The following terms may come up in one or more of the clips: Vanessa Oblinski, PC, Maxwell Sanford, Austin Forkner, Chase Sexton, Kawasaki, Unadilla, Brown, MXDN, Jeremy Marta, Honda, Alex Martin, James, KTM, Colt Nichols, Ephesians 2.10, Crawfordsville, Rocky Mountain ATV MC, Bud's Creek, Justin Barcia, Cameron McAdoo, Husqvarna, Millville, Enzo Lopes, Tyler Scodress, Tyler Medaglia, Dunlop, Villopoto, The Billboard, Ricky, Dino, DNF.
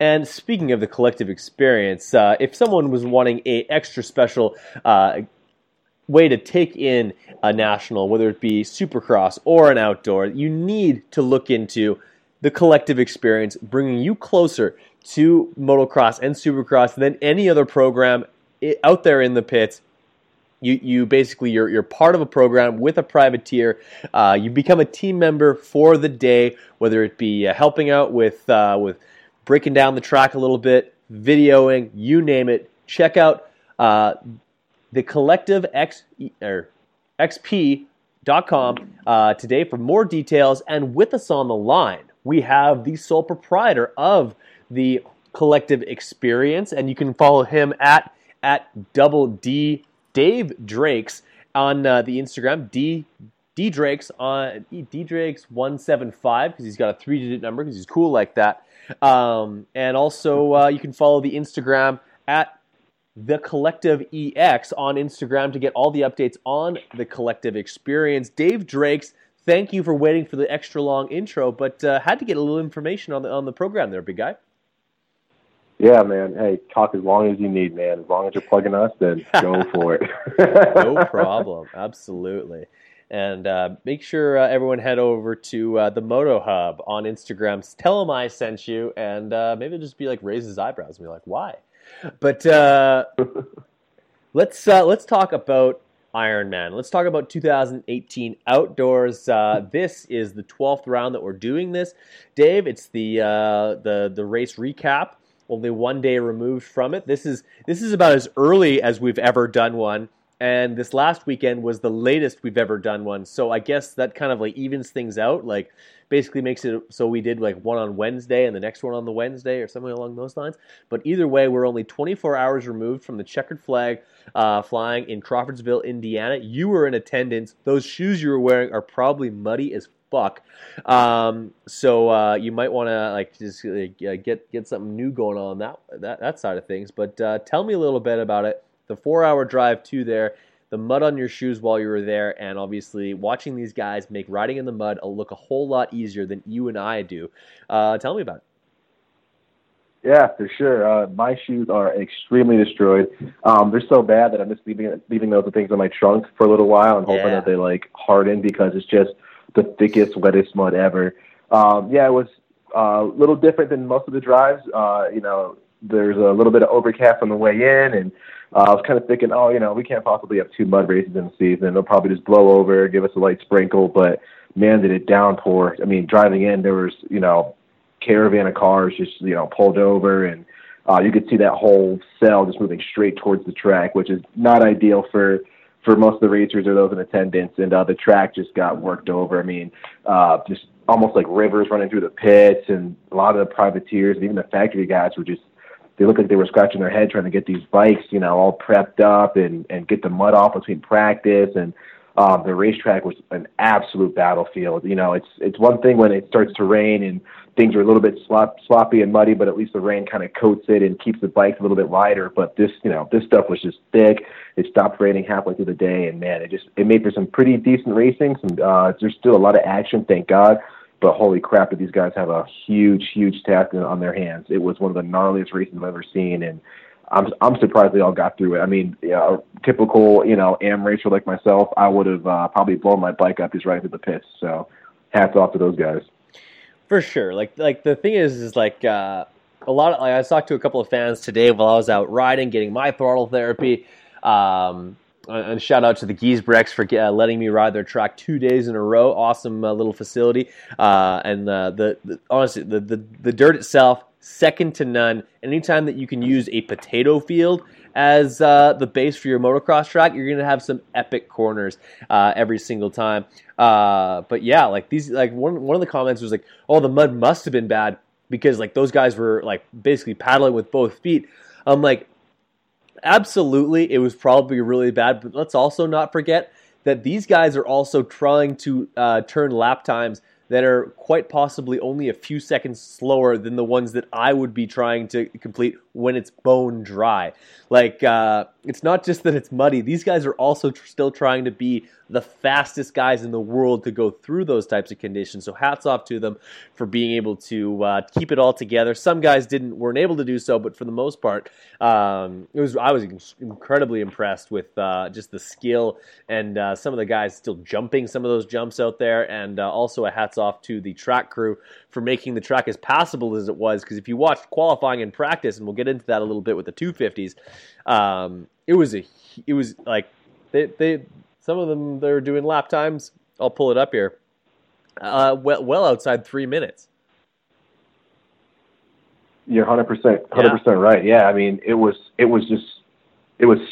And speaking of the Collective Experience, if someone was wanting an extra special way to take in a national, whether it be Supercross or an outdoor, you need to look into the Collective Experience, bringing you closer to motocross and Supercross than any other program out there in the pits. You basically, you're part of a program with a privateer. You become a team member for the day, whether it be helping out with breaking down the track a little bit, videoing, you name it. Check out the Collective XP.com today for more details. And with us on the line, we have the sole proprietor of the Collective Experience, and you can follow him at Double D Dave Drakes on the Instagram, D Drakes on DDrakes175, because he's got a 3-digit number because he's cool like that. And also, you can follow the Instagram at The Collective EX on Instagram to get all the updates on the Collective Experience. Dave Drakes, thank you for waiting for the extra long intro, but had to get a little information on the program there, big guy. Yeah, man. Hey, talk as long as you need, man. As long as you're plugging us, then go for it. No problem. Absolutely. And make sure everyone head over to the Moto Hub on Instagram. Tell him I sent you, and maybe it'll just be like raise his eyebrows and be like, why? But let's talk about Ironman. Let's talk about 2018 outdoors. This is the 12th round that we're doing this, Dave. It's the race recap, only one day removed from it. This is about as early as we've ever done one. And this last weekend was the latest we've ever done one. So I guess that kind of like evens things out, like basically makes it so we did like one on Wednesday and the next one on the Wednesday or something along those lines. But either way, we're only 24 hours removed from the checkered flag flying in Crawfordsville, Indiana. You were in attendance. Those shoes you were wearing are probably muddy as fuck. So you might want to like just get something new going on that side of things. But tell me a little bit about it. The 4-hour drive to there, the mud on your shoes while you were there, and obviously watching these guys make riding in the mud look a whole lot easier than you and I do. Tell me about it. Yeah, for sure. My shoes are extremely destroyed. They're so bad that I'm just leaving those things in my trunk for a little while and hoping that they like harden, because it's just the thickest, wettest mud ever. It was a little different than most of the drives. There's a little bit of overcast on the way in, and I was kind of thinking, we can't possibly have two mud races in the season. It'll probably just blow over, give us a light sprinkle, but man, did it downpour. I mean, driving in, there was, caravan of cars just, pulled over, and you could see that whole cell just moving straight towards the track, which is not ideal for most of the racers or those in attendance, and the track just got worked over. I mean, just almost like rivers running through the pits, and a lot of the privateers and even the factory guys were just, they looked like they were scratching their head trying to get these bikes, all prepped up and get the mud off between practice. And the racetrack was an absolute battlefield. It's one thing when it starts to rain and things are a little bit sloppy and muddy, but at least the rain kind of coats it and keeps the bikes a little bit lighter. But this, this stuff was just thick. It stopped raining halfway through the day, and man, it made for some pretty decent racing. There's still a lot of action, thank God. But holy crap, did these guys have a huge, huge task on their hands. It was one of the gnarliest races I've ever seen, and I'm surprised they all got through it. I mean, a typical, AM racer like myself, I would have probably blown my bike up just right into the pits. So hats off to those guys. For sure. Like the thing is like a lot of, I talked to a couple of fans today while I was out riding, getting my throttle therapy. And shout out to the Giesbrecks for letting me ride their track 2 days in a row. Awesome little facility. And honestly, the dirt itself, second to none. Anytime that you can use a potato field as the base for your motocross track, you're going to have some epic corners every single time. But yeah, like one of the comments was like, oh, the mud must have been bad. because like those guys were like basically paddling with both feet. I'm like, absolutely, it was probably really bad, but let's also not forget that these guys are also trying to turn lap times that are quite possibly only a few seconds slower than the ones that I would be trying to complete when it's bone dry. Like, it's not just that it's muddy. These guys are also still trying to be the fastest guys in the world to go through those types of conditions. So hats off to them for being able to keep it all together. Some guys weren't able to do so, but for the most part, I was incredibly impressed with just the skill and some of the guys still jumping some of those jumps out there, and also a hats off to the track crew for making the track as passable as it was, because if you watched qualifying and practice, and we'll get into that a little bit with the 250s, it was like some of them, they're doing lap times, I'll pull it up here, well outside 3 minutes. You're 100% right. Yeah, I mean, it was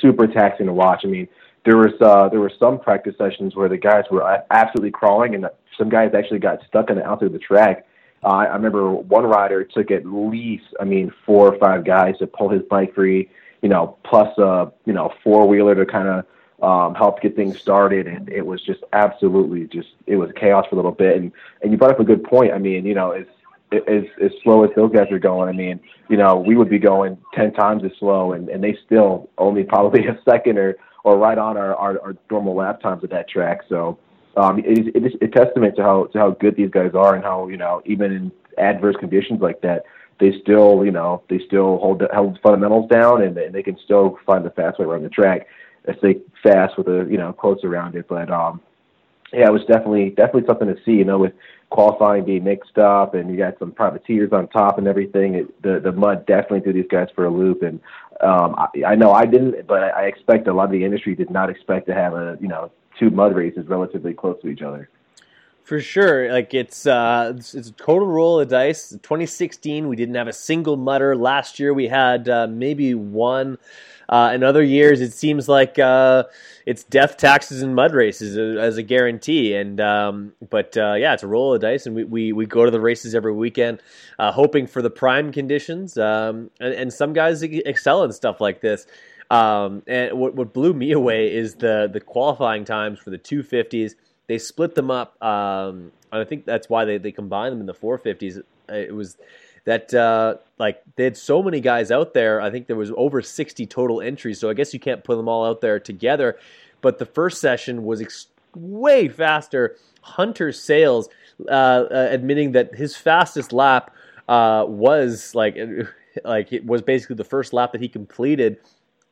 super taxing to watch. I mean, there were some practice sessions where the guys were absolutely crawling, and some guys actually got stuck on the outside of the track. I remember one rider took at least, 4 or 5 guys to pull his bike free, plus a four-wheeler to kind of help get things started. And it was just absolutely it was chaos for a little bit. And you brought up a good point. I mean, as slow as those guys are going, we would be going 10 times as slow, and they still only probably a second or right on our normal lap times of that track. So it is a testament to how good these guys are, and how, even in adverse conditions like that, they still hold fundamentals down, and they can still find the fast way around the track. I say fast with a quotes around it, but it was definitely something to see. With qualifying being mixed up, and you got some privateers on top and everything. The mud definitely threw these guys for a loop, and I know I didn't, but I expect a lot of the industry did not expect to have two mud races relatively close to each other. For sure. Like, it's a total roll of dice. 2016, we didn't have a single mudder. Last year, we had maybe one. In other years, it seems like it's death, taxes, and mud races as a guarantee. And it's a roll of dice, and we go to the races every weekend hoping for the prime conditions. And some guys excel in stuff like this. And what blew me away is the qualifying times for the 250s. They split them up, and I think that's why they combined them in the 450s. It was that they had so many guys out there. I think there was over 60 total entries, so I guess you can't put them all out there together. But the first session was way faster. Hunter Sayles admitting that his fastest lap was like it was basically the first lap that he completed,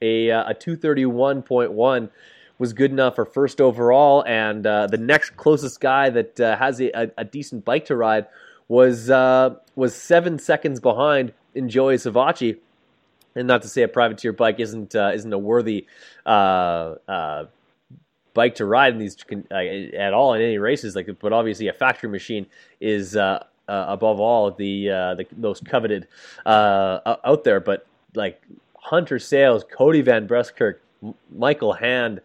a 2:31.1. was good enough for first overall, and the next closest guy that has a decent bike to ride was 7 seconds behind in Joey Savatgy. And not to say a privateer bike isn't a worthy bike to ride in these at all in any races, but obviously a factory machine is above all the most coveted out there. But like Hunter Sayles, Cody Van Breskirk, Michael Hand,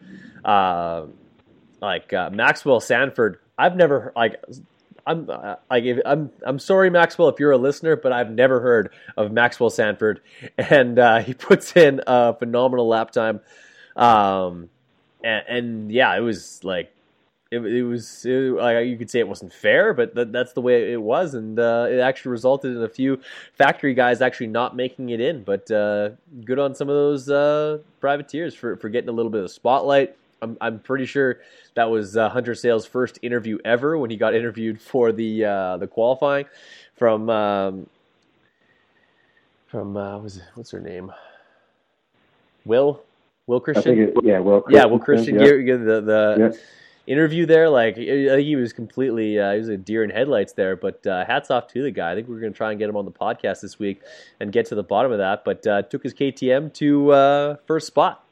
Maxwell Sanford. I've never I'm sorry, Maxwell, if you're a listener, but I've never heard of Maxwell Sanford, and he puts in a phenomenal lap time. It was like it was you could say it wasn't fair, but that's the way it was, and it actually resulted in a few factory guys actually not making it in. But good on some of those privateers for getting a little bit of spotlight. I'm pretty sure that was Hunter Sayles' first interview ever when he got interviewed for the qualifying from what's her name? Will Christian? Will Christian. Yeah. The interview there, he was completely he was a deer in headlights there, but hats off to the guy. I think we're going to try and get him on the podcast this week and get to the bottom of that, but took his KTM to first spot.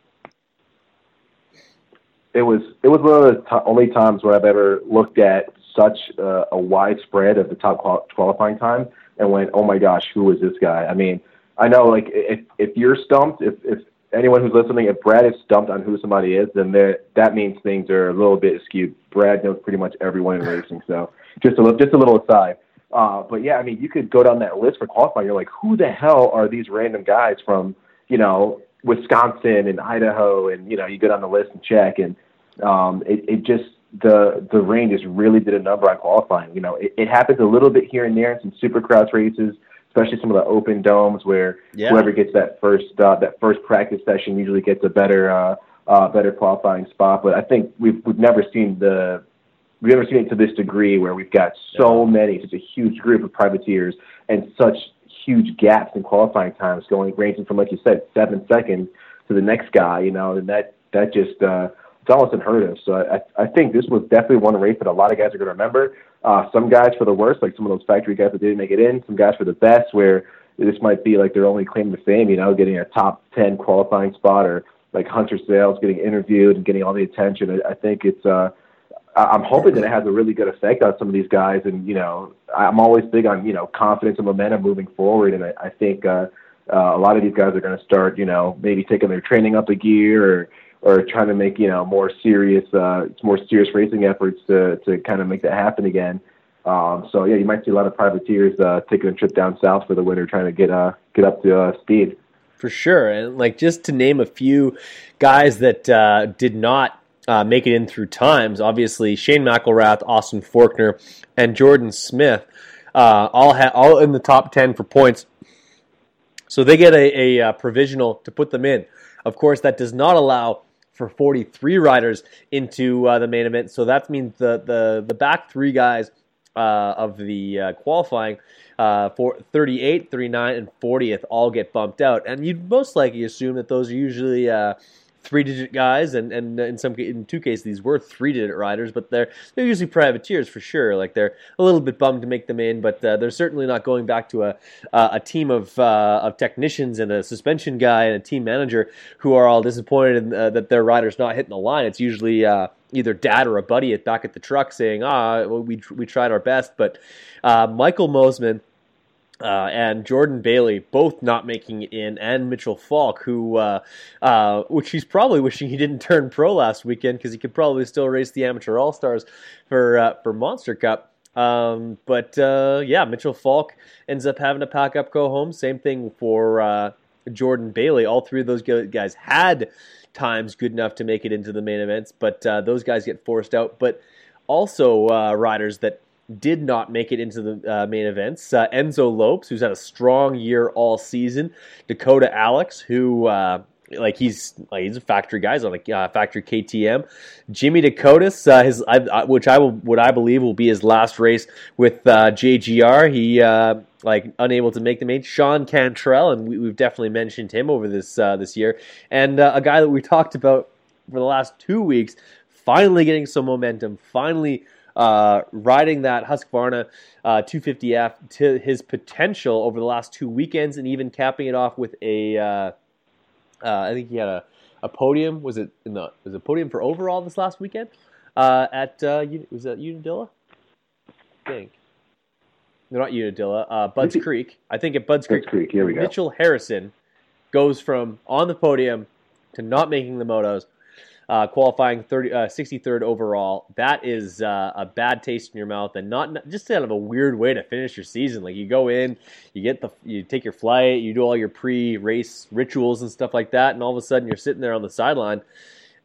It was one of the only times where I've ever looked at such a widespread of the top qualifying time and went, oh my gosh, who is this guy? I mean, I know, if you're stumped, if anyone who's listening, if Brad is stumped on who somebody is, then that means things are a little bit skewed. Brad knows pretty much everyone in racing. So just a little aside. But yeah, I mean, you could go down that list for qualifying. You're like, who the hell are these random guys from, you know, Wisconsin and Idaho? And, you know, you go down the list and check. And the rain just really did a number on qualifying. You know, it happens a little bit here and there in some supercross races, especially some of the open domes where whoever gets that first practice session usually gets a better qualifying spot. But I think we've never seen it to this degree where we've got such a huge group of privateers and such huge gaps in qualifying times ranging from, like you said, 7 seconds to the next guy, you know, and that just, it's almost unheard of. So I think this was definitely one race that a lot of guys are going to remember. Some guys for the worst, like some of those factory guys that didn't make it in, some guys for the best, where this might be like their only claim to fame, you know, getting a top 10 qualifying spot, or like Hunter Sayles getting interviewed and getting all the attention. I think it's, I'm hoping that it has a really good effect on some of these guys. And, you know, I'm always big on, you know, confidence and momentum moving forward. And I think a lot of these guys are going to start, you know, maybe taking their training up a gear, or trying to make, you know, more serious racing efforts to kind of make that happen again. So yeah, you might see a lot of privateers taking a trip down south for the winter, trying to get up to speed. For sure, and like just to name a few guys that did not make it in through times. Obviously, Shane McElrath, Austin Forkner, and Jordan Smith all in the top 10 for points. So they get a provisional to put them in. Of course, that does not allow for 43 riders into the main event. So that means the back three guys of the qualifying, for 38, 39, and 40th all get bumped out. And you'd most likely assume that those are usually three-digit guys, and in two cases these were three-digit riders, but they're usually privateers for sure. Like, they're a little bit bummed to make them in, but they're certainly not going back to a team of technicians and a suspension guy and a team manager who are all disappointed that their rider's not hitting the line. It's usually either dad or a buddy back at the truck saying, we tried our best. But Michael Moseman and Jordan Bailey both not making it in, and Mitchell Falk, who, which he's probably wishing he didn't turn pro last weekend, because he could probably still race the Amateur All-Stars for Monster Cup. Mitchell Falk ends up having to pack up, go home. Same thing for Jordan Bailey. All three of those guys had times good enough to make it into the main events, but those guys get forced out. But also riders that did not make it into the main events. Enzo Lopes, who's had a strong year all season. Dakota Alex, who he's a factory guy, he's on a factory KTM. Jimmy Dakotas, which I believe will be his last race with JGR. He unable to make the main. Sean Cantrell, and we've definitely mentioned him over this year, and a guy that we talked about for the last 2 weeks, finally getting some momentum. Finally. Riding that Husqvarna 250F to his potential over the last two weekends, and even capping it off with I think he had a podium. Was it a podium for overall this last weekend? Was that Unadilla? I think. No, not Unadilla. Bud's Creek. I think at Bud's Creek. Here we go. Mitchell Harrison goes from on the podium to not making the motos. Qualifying 63rd overall. That is a bad taste in your mouth, and not just out of a weird way to finish your season. Like, you go in, you take your flight, you do all your pre-race rituals and stuff like that, and all of a sudden you're sitting there on the sideline,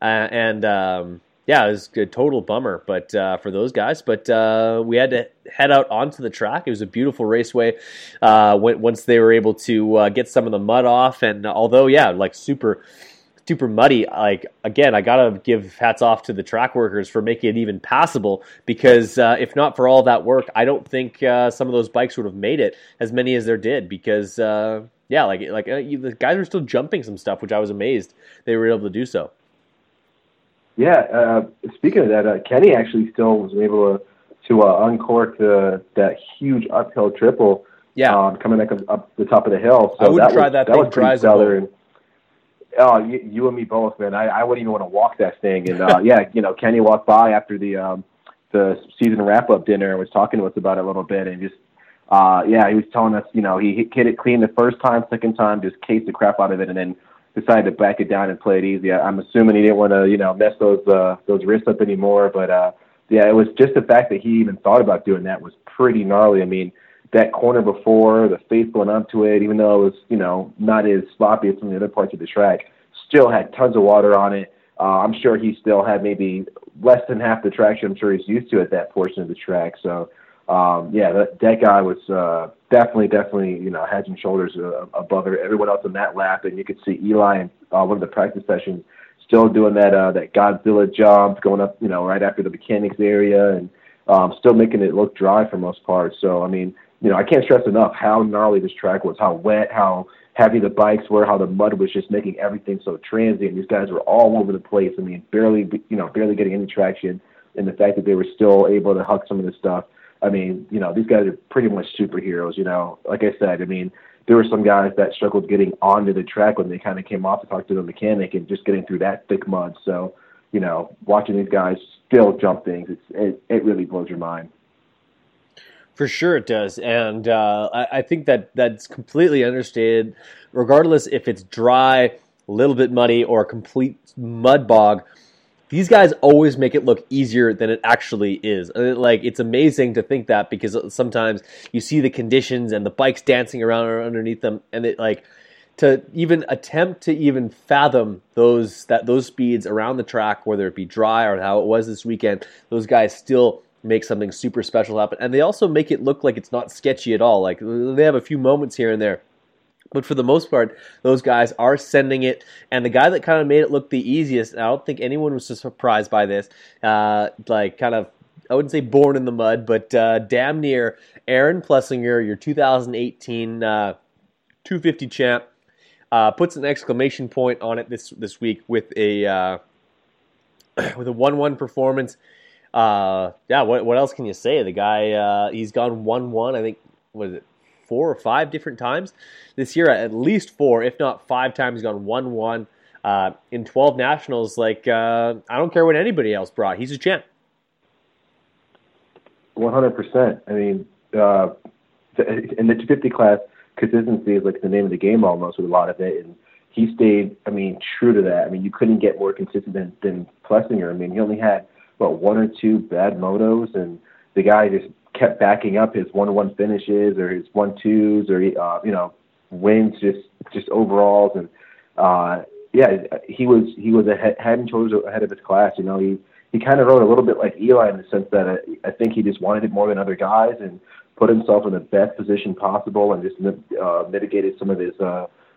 it was a total bummer, but for those guys. But we had to head out onto the track. It was a beautiful raceway. Once they were able to get some of the mud off, and although super muddy, like, again, I gotta give hats off to the track workers for making it even passable, because if not for all that work, I don't think some of those bikes would have made it, as many as there did, because the guys were still jumping some stuff, which I was amazed they were able to do so. Speaking of that, Kenny actually still was able to uncork that huge uphill triple, coming back up the top of the hill. So I would try that thing dry as a Oh, you and me both, man. I wouldn't even want to walk that thing. And, Kenny walked by after the season wrap-up dinner and was talking to us about it a little bit. And just, he was telling us, you know, he hit it clean the first time, second time, just cased the crap out of it, and then decided to back it down and play it easy. I'm assuming he didn't want to, you know, mess those wrists up anymore. But, yeah, it was just the fact that he even thought about doing that was pretty gnarly. I mean, that corner before, the face going up to it, even though it was, you know, not as sloppy as some of the other parts of the track, still had tons of water on it. I'm sure he still had maybe less than half the traction I'm sure he's used to at that portion of the track. So, yeah, that guy was definitely, you know, heads and shoulders above everyone else in that lap. And you could see Eli in one of the practice sessions still doing that that Godzilla jump, going up, you know, right after the mechanics area, and still making it look dry for most parts. So, I mean, you know, I can't stress enough how gnarly this track was, how wet, how heavy the bikes were, how the mud was just making everything so transient. These guys were all over the place. I mean, barely getting any traction. And the fact that they were still able to huck some of this stuff. I mean, you know, these guys are pretty much superheroes, you know. Like I said, I mean, there were some guys that struggled getting onto the track when they kind of came off to talk to the mechanic and just getting through that thick mud. So, you know, watching these guys still jump things, it really blows your mind. For sure it does, and I think that's completely understated. Regardless if it's dry, a little bit muddy, or a complete mud bog, these guys always make it look easier than it actually is. Like, it's amazing to think that, because sometimes you see the conditions and the bikes dancing around or underneath them, and it, like, to even attempt to even fathom those speeds around the track, whether it be dry or how it was this weekend, those guys still make something super special happen. And they also make it look like it's not sketchy at all. Like, they have a few moments here and there, but for the most part, those guys are sending it. And the guy that kind of made it look the easiest, and I don't think anyone was surprised by this, like, kind of, I wouldn't say born in the mud, but damn near Aaron Plessinger, your 2018 250 champ, puts an exclamation point on it this week with a 1-1 performance. Yeah, what else can you say? The guy, he's gone 1-1, I think, was it 4 or 5 different times this year? At least 4, if not 5 times, gone 1-1 in 12 nationals. Like, I don't care what anybody else brought, he's a champ. 100%. I mean, in the 250 class, consistency is like the name of the game almost with a lot of it, and he stayed, I mean, true to that. I mean, you couldn't get more consistent than Plessinger. I mean, he only had 1 or 2 bad motos, and the guy just kept backing up his 1-1 finishes or his 1-2s or, you know, wins, just overalls. And, yeah, he was head and shoulders ahead of his class. You know, he kind of rode a little bit like Eli in the sense that I think he just wanted it more than other guys and put himself in the best position possible and just mitigated some of his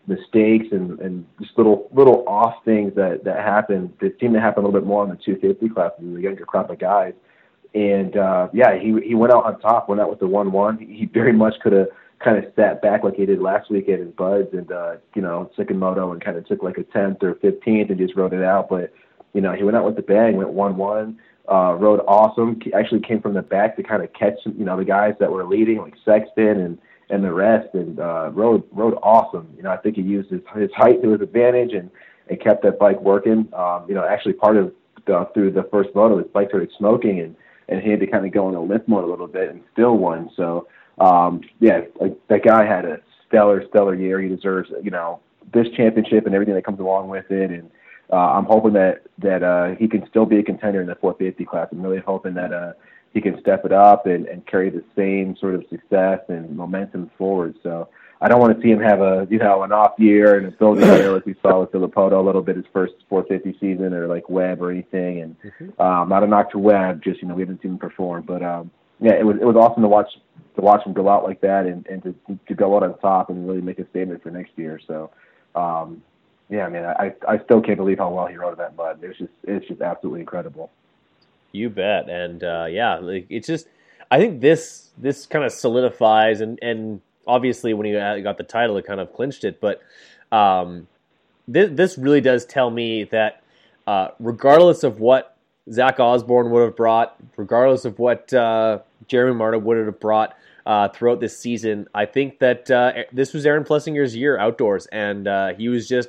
mistakes and just little off things that happened that seemed to happen a little bit more in the 250 class than the younger crop of guys. And yeah, he went out on top, went out with the 1-1. He very much could have kind of sat back like he did last week at his buds and you know, took a moto and kind of took like a 10th or 15th and just rode it out. But you know, he went out with the bang, went 1-1, rode awesome. Actually came from the back to kind of catch, you know, the guys that were leading like Sexton and the rest, and rode awesome. You know, I think he used his height to his advantage and kept that bike working. You know, actually part of through the first moto, his bike started smoking and he had to kind of go in a lift mode a little bit and still won. So, yeah, like, that guy had a stellar year. He deserves, you know, this championship and everything that comes along with it. And I'm hoping that he can still be a contender in the 450 class. I'm really hoping that he can step it up and carry the same sort of success and momentum forward. So I don't want to see him have an off year and a building year like we saw with Villopoto a little bit his first 450 season, or like Webb or anything. And not a knock to Webb, just, you know, we haven't seen him perform. But yeah, it was awesome to watch him go out like that and to go out on top and really make a statement for next year. So yeah, I mean, I still can't believe how well he rode that mud. It's just absolutely incredible. You bet. And yeah, like, it's just, I think this kind of solidifies, and obviously when he got the title, it kind of clinched it. But this really does tell me that regardless of what Zach Osborne would have brought, regardless of what Jeremy Marta would have brought throughout this season, I think that this was Aaron Plessinger's year outdoors, and he was just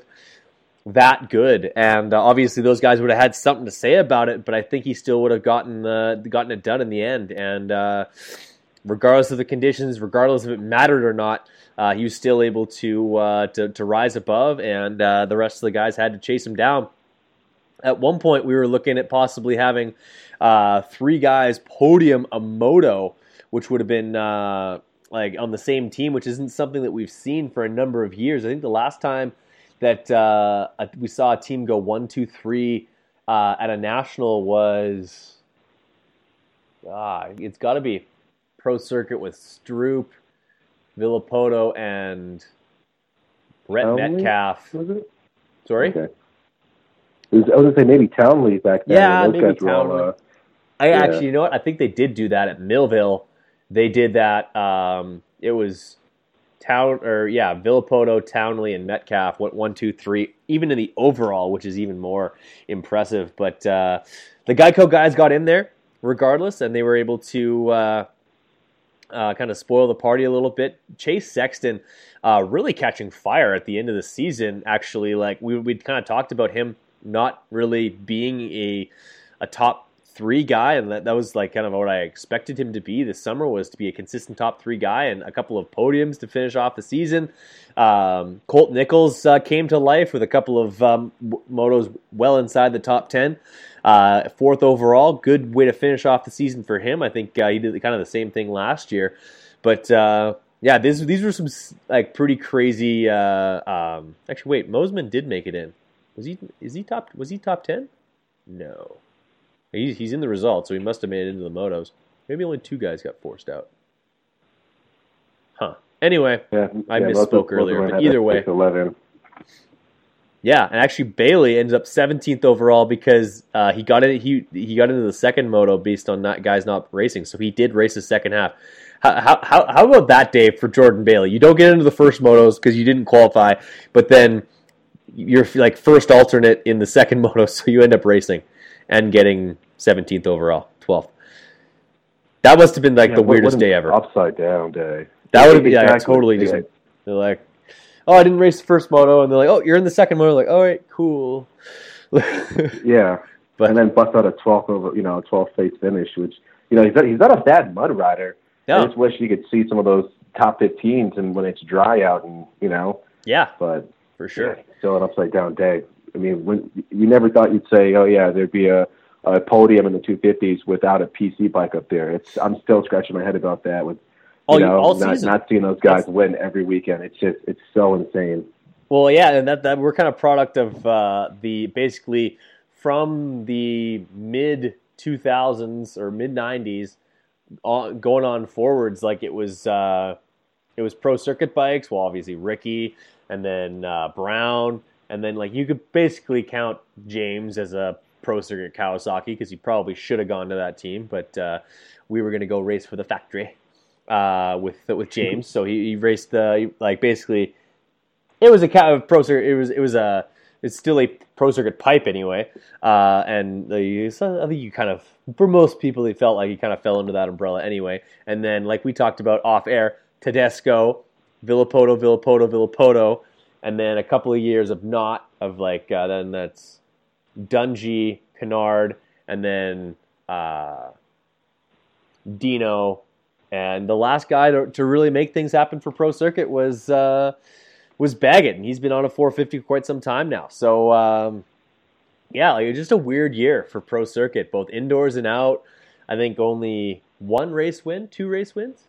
that good. And obviously those guys would have had something to say about it, but I think he still would have gotten it done in the end. And regardless of the conditions, regardless if it mattered or not, he was still able to rise above, and the rest of the guys had to chase him down. At one point, we were looking at possibly having three guys podium a moto, which would have been like on the same team, which isn't something that we've seen for a number of years. I think the last time that we saw a team go 1, 2, 3 at a national was it's got to be Pro Circuit with Stroop, Villopoto, and Brett Metcalf. Was it? Sorry? Okay. I was going to say maybe Townley back then. Yeah, maybe Townley. Actually, you know what? I think they did do that at Millville. They did that. It was Villopoto, Townley, and Metcalf went 1, 2, 3, even in the overall, which is even more impressive. But the Geico guys got in there regardless, and they were able to kind of spoil the party a little bit. Chase Sexton really catching fire at the end of the season, actually. Like we'd kind of talked about him not really being a top three guy, and that was like kind of what I expected him to be this summer, was to be a consistent top three guy and a couple of podiums to finish off the season. Colt Nichols came to life with a couple of motos well inside the top 10. Fourth overall, good way to finish off the season for him. I think he did kind of the same thing last year. But these were some like pretty crazy. Actually, wait, Moseman did make it in. Was he top 10? No. He's in the results, so he must have made it into the motos. Maybe only two guys got forced out. Huh. Anyway, misspoke earlier, but either way. 11. Yeah, and actually Bailey ends up 17th overall because he got into the second moto based on not guys not racing, so he did race the second half. How about that, Dave, for Jordan Bailey? You don't get into the first motos because you didn't qualify, but then you're like first alternate in the second moto, so you end up racing and getting 17th overall, 12th. That must have been like the weirdest day ever. Upside down day. That would have been totally different. They're like, oh, I didn't race the first moto, and they're like, oh, you're in the second moto. Like, all right, cool. Yeah, but and then bust out a 12th place finish, which he's not a bad mud rider. No. I just wish you could see some of those top 15s and when it's dry out, and Yeah, but for sure, still an upside down day. I mean, when you never thought you'd say, "Oh yeah, there'd be a podium in the 250s without a PC bike up there." I'm still scratching my head about that. With not seeing those guys win every weekend, it's so insane. Well, yeah, and that we're kind of product of basically from the mid 2000s or mid 90s going on forwards. Like it was Pro Circuit bikes. Well, obviously Ricky, and then Brown. And then, like, you could basically count James as a Pro Circuit Kawasaki because he probably should have gone to that team, but we were going to go race for the factory with James. So he raced basically it was a Pro Circuit. It's still a Pro Circuit pipe anyway. I think you kind of, for most people, he felt like he kind of fell under that umbrella anyway. And then, like we talked about off air, Tedesco, Villopoto. And then a couple of years of then that's Dungy, Kennard, and then Dino. And the last guy to really make things happen for Pro Circuit was Baggett, and he's been on a 450 quite some time now. So, it was just a weird year for Pro Circuit, both indoors and out. I think only two race wins.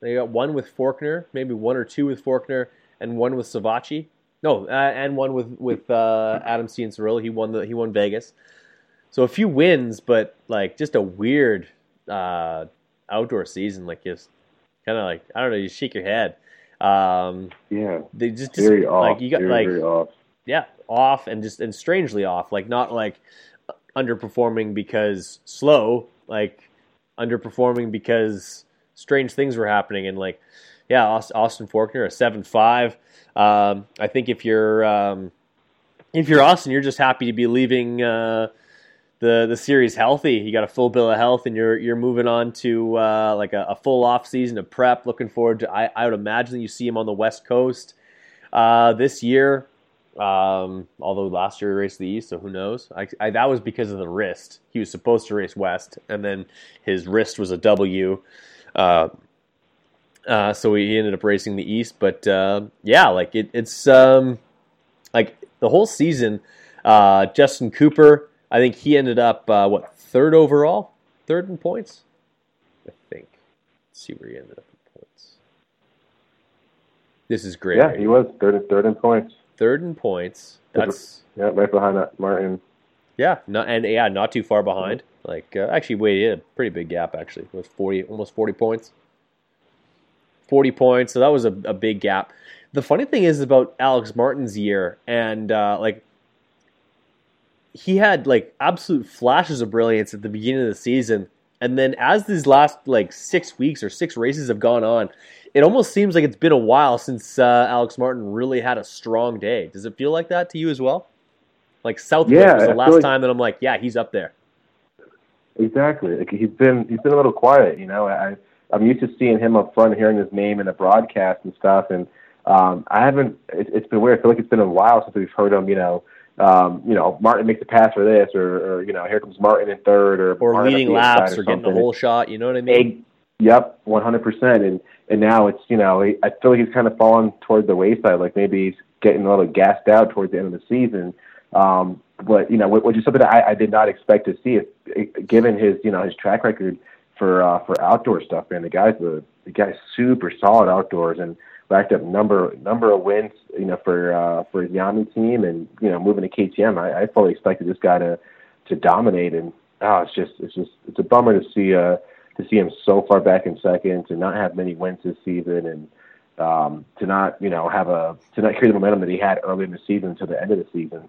They got one with Forkner, maybe one or two with Forkner. And one with Savatgy. No, and one with Adam C. and Cirillo. He won Vegas. So a few wins, but like just a weird outdoor season. Like just kind of like, I don't know, you shake your head. They just very off. Like you got very, like very off. Yeah, off and strangely off. Like not like underperforming because slow. Like underperforming because strange things were happening and like. Yeah, Austin Forkner, a 7.5. I think if you're Austin, you're just happy to be leaving the series healthy. You got a full bill of health, and you're moving on to like a full off season of prep. Looking forward to. I would imagine you see him on the West Coast this year. Although last year he raced the East, so who knows? That was because of the wrist. He was supposed to race West, and then his wrist was a W. So he ended up racing the East, but it's like the whole season Justin Cooper, I think he ended up, third overall? Third in points? I think. Let's see where he ended up in points. This is great. Yeah, right? He was third in points. Third in points. That's right behind Martin. Yeah, not too far behind. Like, actually, wait, he had a pretty big gap, actually. It was almost 40 points. 40 points, so that was a big gap. The funny thing is about Alex Martin's year, and, he had, absolute flashes of brilliance at the beginning of the season, and then as these last, 6 weeks or six races have gone on, it almost seems like it's been a while since Alex Martin really had a strong day. Does it feel like that to you as well? Southwood was the last time that I'm like, yeah, he's up there. Exactly. He's been a little quiet, you know. I'm used to seeing him up front, hearing his name in the broadcast and stuff, and it's been weird. I feel like it's been a while since we've heard him, Martin makes a pass for this, or here comes Martin in third, or Martin leading laps, or getting a whole shot, you know what I mean? Yep, 100%. And now it's, I feel like he's kind of fallen toward the wayside, like maybe he's getting a little gassed out towards the end of the season. But, which is something that I did not expect to see, given his, his track record for outdoor stuff, man. The guy's super solid outdoors and racked up number of wins, for his Yami team and, moving to KTM. I fully expected this guy to dominate, and it's a bummer to see him so far back in second, to not have many wins this season, and to not carry the momentum that he had early in the season to the end of the season.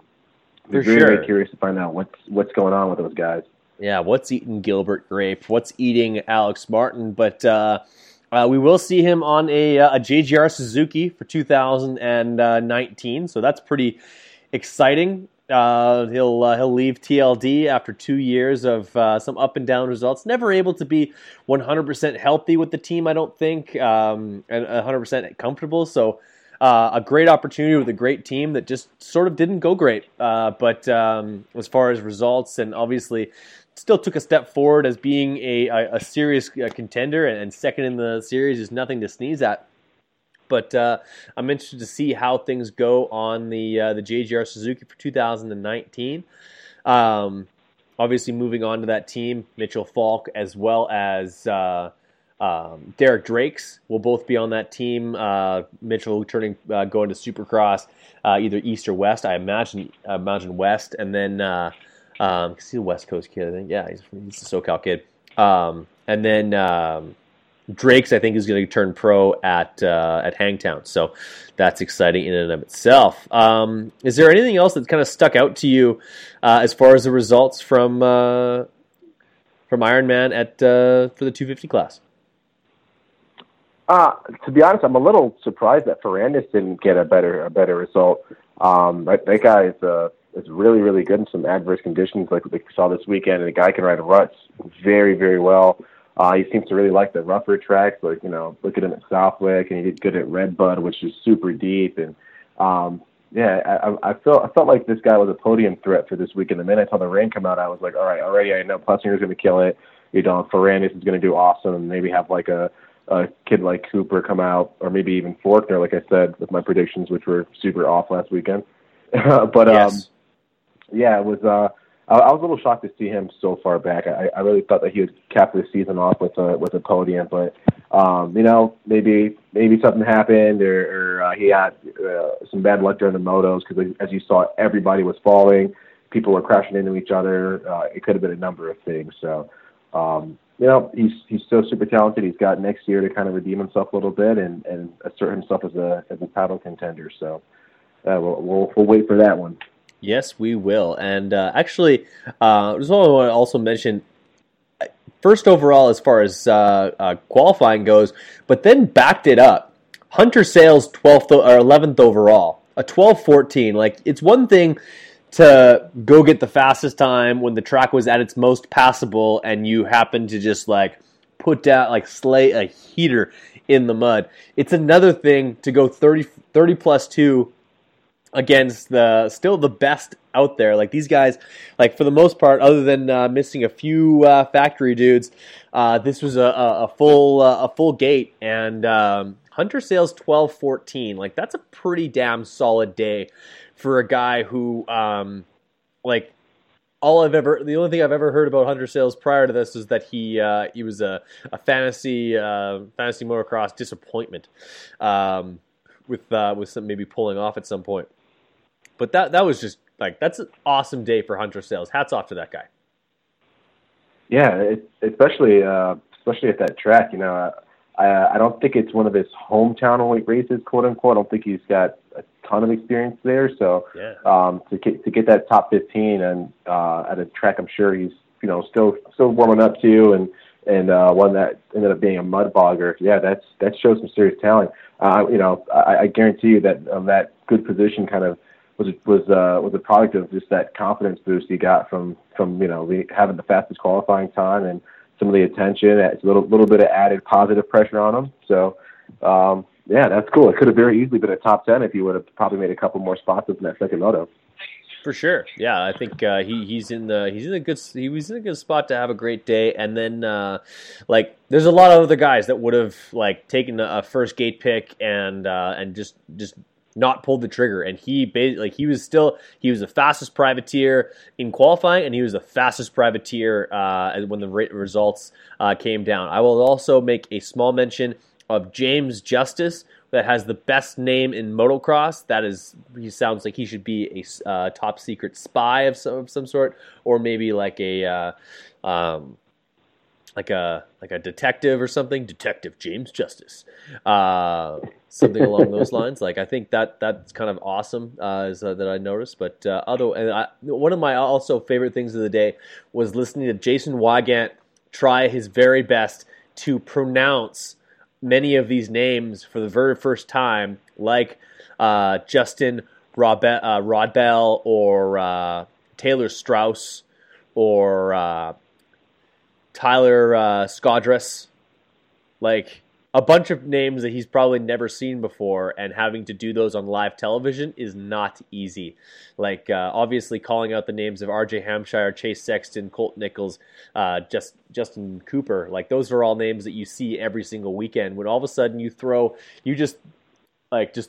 For sure. Really curious to find out what's going on with those guys. Yeah, what's eating Gilbert Grape? What's eating Alex Martin? But we will see him on a JGR Suzuki for 2019, so that's pretty exciting. He'll leave TLD after 2 years of some up and down results. Never able to be 100% healthy with the team, I don't think, and 100% comfortable. So. A great opportunity with a great team that just sort of didn't go great. But as far as results, and obviously still took a step forward as being a serious contender, and second in the series is nothing to sneeze at. But I'm interested to see how things go on the JGR Suzuki for 2019. Obviously moving on to that team, Mitchell Falk as well as... Dave Drakes will both be on that team. Mitchell going to Supercross, either East or West. I imagine West, and then he's a West Coast kid, I think. Yeah, he's a SoCal kid. And then Drakes, I think, is going to turn pro at Hangtown. So that's exciting in and of itself. Is there anything else that kind of stuck out to you as far as the results from Ironman for the 250 class? To be honest, I'm a little surprised that Ferrandis didn't get a better result. That guy is really, really good in some adverse conditions like we saw this weekend, and the guy can ride ruts very, very well. He seems to really like the rougher tracks, look at him at Southwick, and he did good at Redbud, which is super deep. And I felt like this guy was a podium threat for this weekend. The minute I saw the rain come out, I was like, all right, already I know Plessinger's going to kill it. Ferrandis is going to do awesome, and maybe have a kid like Cooper come out, or maybe even Forkner, like I said, with my predictions, which were super off last weekend. But yes. It was. I was a little shocked to see him so far back. I really thought that he would cap the season off with a podium, but maybe something happened, or he had some bad luck during the motos, because as you saw, everybody was falling, people were crashing into each other. It could have been a number of things. So. He's so super talented. He's got next year to kind of redeem himself a little bit and assert himself as a title contender. So we'll wait for that one. Yes, we will. And actually, just what I want to also mention, first overall as far as qualifying goes, but then backed it up. Hunter Sayles 12th or 11th overall, a 12:14. It's one thing to go get the fastest time when the track was at its most passable, and you happen to just put down, slay a heater in the mud. It's another thing to go 30 plus 2 against still the best out there. These guys, for the most part, other than missing a few factory dudes, this was a full gate, and Hunter Sayles 12:14. That's a pretty damn solid day for a guy who like all I've ever, the only thing I've ever heard about Hunter Sayles prior to this is that he was a fantasy motocross disappointment, with some maybe pulling off at some point. But that was just like, that's an awesome day for Hunter Sayles. Hats off to that guy. Yeah, especially at that track, you know. I don't think it's one of his hometown only races, quote unquote. I don't think he's got a ton of experience there. So yeah. To get that top 15 and at a track, I'm sure he's, you know, still warming up to, and one that ended up being a mud bogger. Yeah, that shows some serious talent. You know, I guarantee you that that good position kind of was a product of just that confidence boost he got from you know, having the fastest qualifying time and some of the attention, a little bit of added positive pressure on him. So, yeah, that's cool. It could have very easily been a top 10 if he would have probably made a couple more spots in that second moto. For sure, yeah. I think he was in a good spot to have a great day. And then like there's a lot of other guys that would have like taken a first gate pick and just not pulled the trigger, and he basically he was the fastest privateer in qualifying, and he was the fastest privateer when the results came down. I will also make a small mention of James Justice, that has the best name in motocross. That is, he sounds like he should be a top secret spy of some sort, or maybe like a like a detective or something. Detective James Justice. Something along those lines. Like, I think that's kind of awesome that I noticed. But one of my also favorite things of the day was listening to Jason Wygant try his very best to pronounce many of these names for the very first time, like Justin Rodbell or Taylor Strauss or Tyler Scodress. Like, a bunch of names that he's probably never seen before, and having to do those on live television is not easy. Like, obviously calling out the names of R.J. Hampshire, Chase Sexton, Colt Nichols, Justin Cooper. Like, those are all names that you see every single weekend. When all of a sudden you just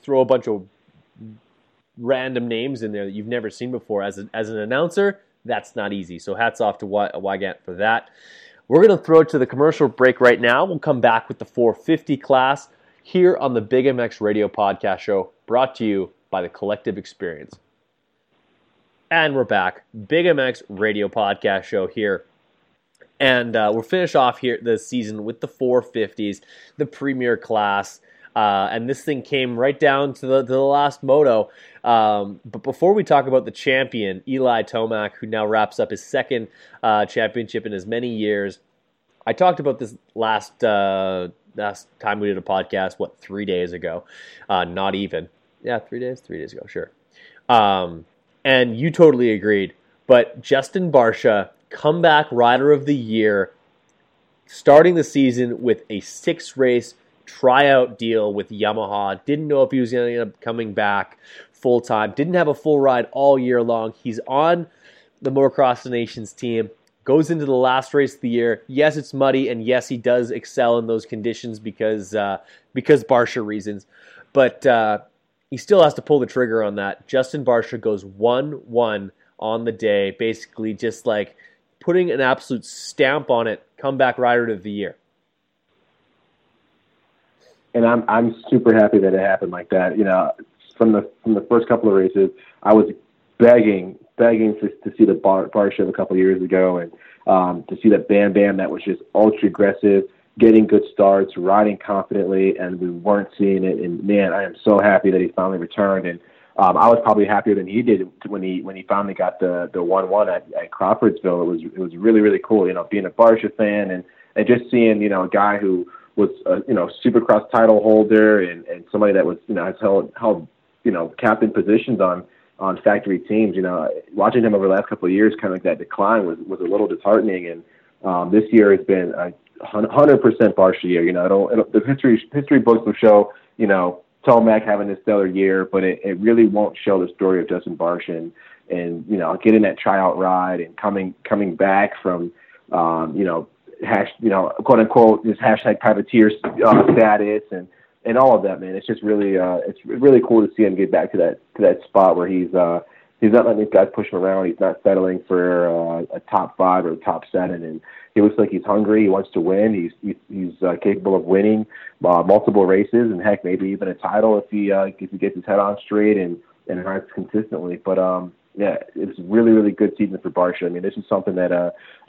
throw a bunch of random names in there that you've never seen before as an announcer, that's not easy. So hats off to Wygant for that. We're going to throw it to the commercial break right now. We'll come back with the 450 class here on the Big MX Radio Podcast Show, brought to you by the Collective Experience. And we're back. Big MX Radio Podcast Show here. And we'll finish off here this season with the 450s, the premier class. And this thing came right down to the last moto. But before we talk about the champion, Eli Tomac, who now wraps up his second championship in as many years, I talked about this last time we did a podcast, 3 days ago? Not even. Yeah, 3 days? 3 days ago, sure. And you totally agreed. But Justin Barcia, comeback rider of the year, starting the season with a 6-race tryout deal with Yamaha. Didn't know if he was going to end up coming back full time. Didn't have a full ride all year long. He's on the Motocross Nations team. Goes into the last race of the year. Yes, it's muddy, and yes, he does excel in those conditions because Barcia reasons. But he still has to pull the trigger on that. Justin Barcia goes 1-1 on the day, basically just like putting an absolute stamp on it. Comeback rider of the year. And I'm super happy that it happened like that. You know, from the first couple of races, I was begging to see the Barcia of a couple of years ago, and to see that Bam Bam that was just ultra aggressive, getting good starts, riding confidently, and we weren't seeing it. And man, I am so happy that he finally returned. And I was probably happier than he did when he finally got the 1-1 at Crawfordsville. It was really, really cool. You know, being a Barcia fan and just seeing, you know, a guy who was a, you know, Supercross title holder and somebody that was, you know, has held you know, captain positions on factory teams. You know, watching him over the last couple of years, kind of like that decline was a little disheartening. And this year has been a 100% Barcia year. You know, the history books will show, you know, Tomac having this stellar year, but it really won't show the story of Justin Barcia and you know, getting that tryout ride and coming back from you know, quote unquote, this hashtag privateer status and all of that, man. It's just really cool to see him get back to that spot where he's he's not letting these guys push him around. He's not settling for a top five or a top seven. And he looks like he's hungry. He wants to win. He's capable of winning multiple races, and heck, maybe even a title if he gets his head on straight and runs consistently. But yeah, it's really, really good season for Barcia. I mean, this is something that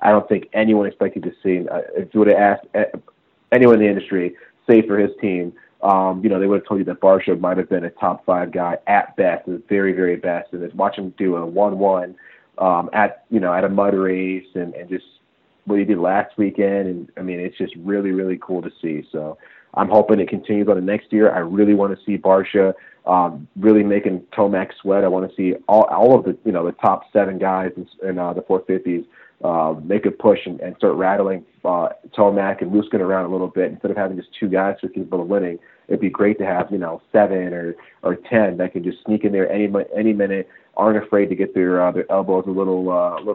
I don't think anyone expected to see. If you would have asked anyone in the industry, say for his team, they would have told you that Barcia might have been a top five guy at best, the very, very best. And just watch him do a 1-1 at a mud race and just what he did last weekend. And I mean, it's just really, really cool to see. So I'm hoping it continues on the next year. I really want to see Barcia really making Tomac sweat. I want to see all of the top seven guys in the 450s. Make a push and start rattling Tomac and Luskin around a little bit instead of having just two guys who are capable of winning. It'd be great to have seven or ten that can just sneak in there any minute, aren't afraid to get their elbows a little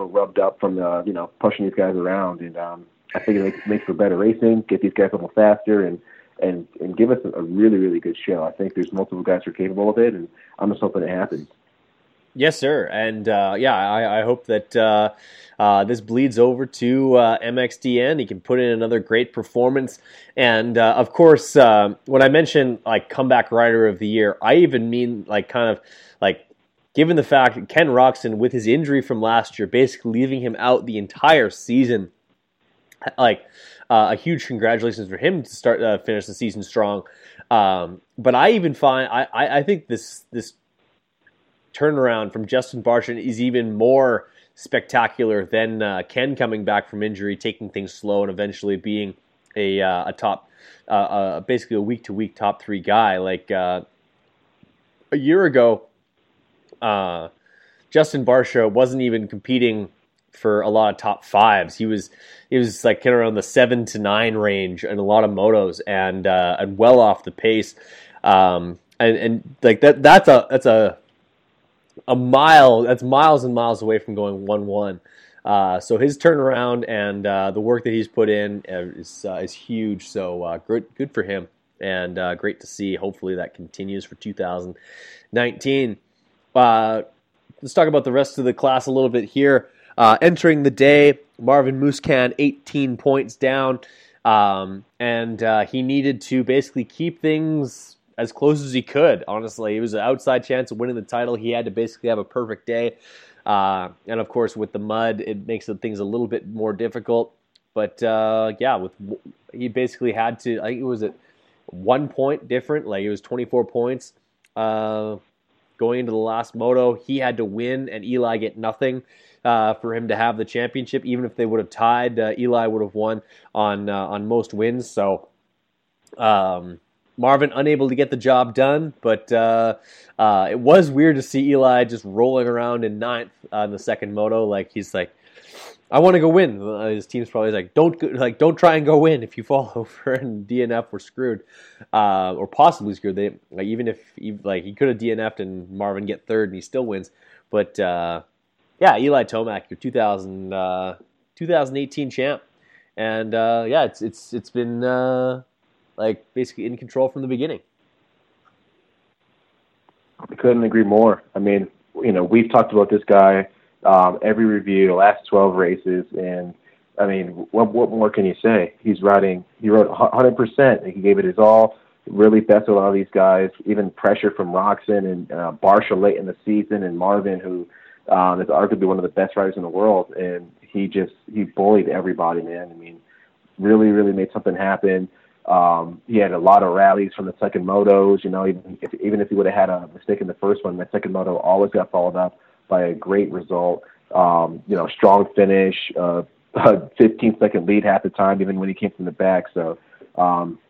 rubbed up from the pushing these guys around. And I think it makes for better racing, get these guys a little faster, and give us a really, really good show. I think there's multiple guys who are capable of it, and I'm just hoping it happens. Yes, sir. And I hope that this bleeds over to MXDN. He can put in another great performance. And of course, when I mention comeback rider of the year, I even mean given the fact that Ken Roxon, with his injury from last year, basically leaving him out the entire season, a huge congratulations for him to start finish the season strong. But I even find I think this turnaround from Justin Barcia is even more spectacular than Ken coming back from injury, taking things slow, and eventually being a top, basically a week-to-week top three guy. A year ago, Justin Barcia wasn't even competing for a lot of top fives. He was kind of around the 7 to 9 range in a lot of motos, and well off the pace. That's a mile, that's miles and miles away from going 1-1. So his turnaround and the work that he's put in is huge. So good for him, and great to see. Hopefully that continues for 2019. Let's talk about the rest of the class a little bit here. Entering the day, Marvin Muscan 18 points down, and he needed to basically keep things as close as he could. Honestly, it was an outside chance of winning the title. He had to basically have a perfect day. And of course, with the mud, it makes things a little bit more difficult. But he basically had to, I think it was at 1 point different. It was 24 points going into the last moto. He had to win and Eli get nothing for him to have the championship. Even if they would have tied, Eli would have won on most wins. So, Marvin unable to get the job done, but it was weird to see Eli just rolling around in ninth on the second moto. He's like, I want to go win. His team's probably like, don't try and go win. If you fall over and DNF, we're screwed, or possibly screwed. They even if he could have DNF'd and Marvin get third and he still wins. But Eli Tomac, your 2018 champ, and it's been. Basically in control from the beginning. I couldn't agree more. I mean, we've talked about this guy every review, the last 12 races, and I mean, what more can you say? He rode 100%, and he gave it his all, really bested a lot of these guys, even pressure from Roxon and Barcia late in the season, and Marvin, who is arguably one of the best riders in the world, and he bullied everybody, man. I mean, really, really made something happen. He had a lot of rallies from the second motos, even if he would have had a mistake in the first one, that second moto always got followed up by a great result. Strong finish, a 15-second lead half the time, even when he came from the back. So,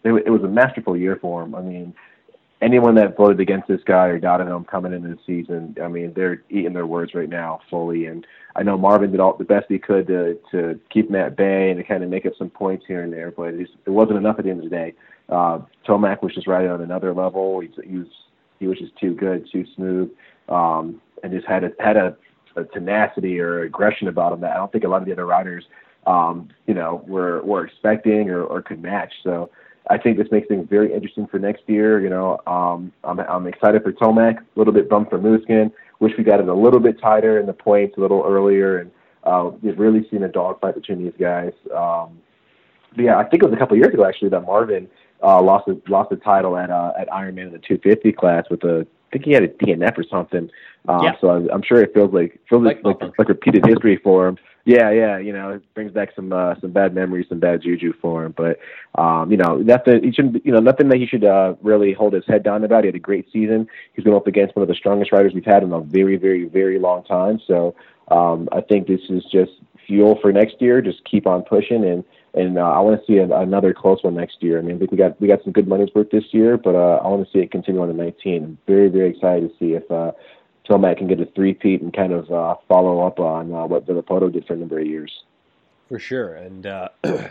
it was a masterful year for him. I mean, anyone that voted against this guy or doubted him coming into the season, I mean, they're eating their words right now fully. And I know Marvin did all the best he could to keep him at bay and to kind of make up some points here and there, but it wasn't enough at the end of the day. Tomac was just riding on another level. He was just too good, too smooth, and just had a tenacity or aggression about him that I don't think a lot of the other riders, were expecting or could match. So, I think this makes things very interesting for next year. I'm excited for Tomac, a little bit bummed for Muscan. Wish we got it a little bit tighter in the points a little earlier, and you've really seen a dogfight between these guys. But yeah, I think it was a couple of years ago actually that Marvin lost the title at Ironman in the 250 class with a, I think he had a DNF or something. Yeah. So I'm sure it feels like repeated history for him. Yeah. You know, it brings back some bad memories, some bad juju for him. But you know, nothing that he should really hold his head down about. He had a great season. He's been up against one of the strongest riders we've had in a very, very, very long time. So I think this is just fuel for next year. Just keep on pushing, and I want to see another close one next year. I mean, we got some good money's worth this year, but I want to see it continue on to 19. I'm very, very excited to see if Tomac can get a three-peat and kind of follow up on what Villopoto did for a number of years. For sure, and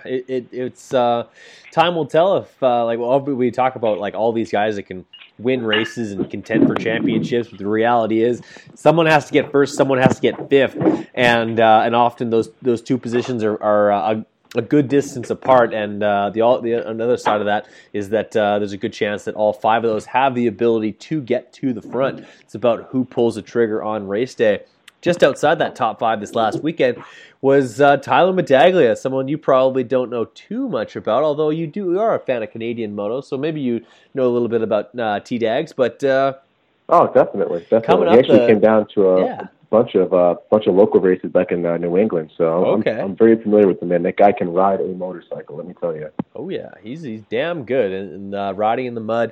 it's time will tell if we talk about like all these guys that can win races and contend for championships, but the reality is someone has to get first, someone has to get fifth, and often those two positions are a good distance apart, and the another side of that is that there's a good chance that all five of those have the ability to get to the front. It's about who pulls the trigger on race day. Just outside that top five this last weekend was Tyler Medaglia, someone you probably don't know too much about, although you are a fan of Canadian moto, so maybe you know a little bit about T-Dags, but definitely. Coming up, he actually came down to a bunch of local races back in New England, so okay. I'm very familiar with the man. That guy can ride a motorcycle, let me tell you. Oh yeah, he's damn good, and riding in the mud,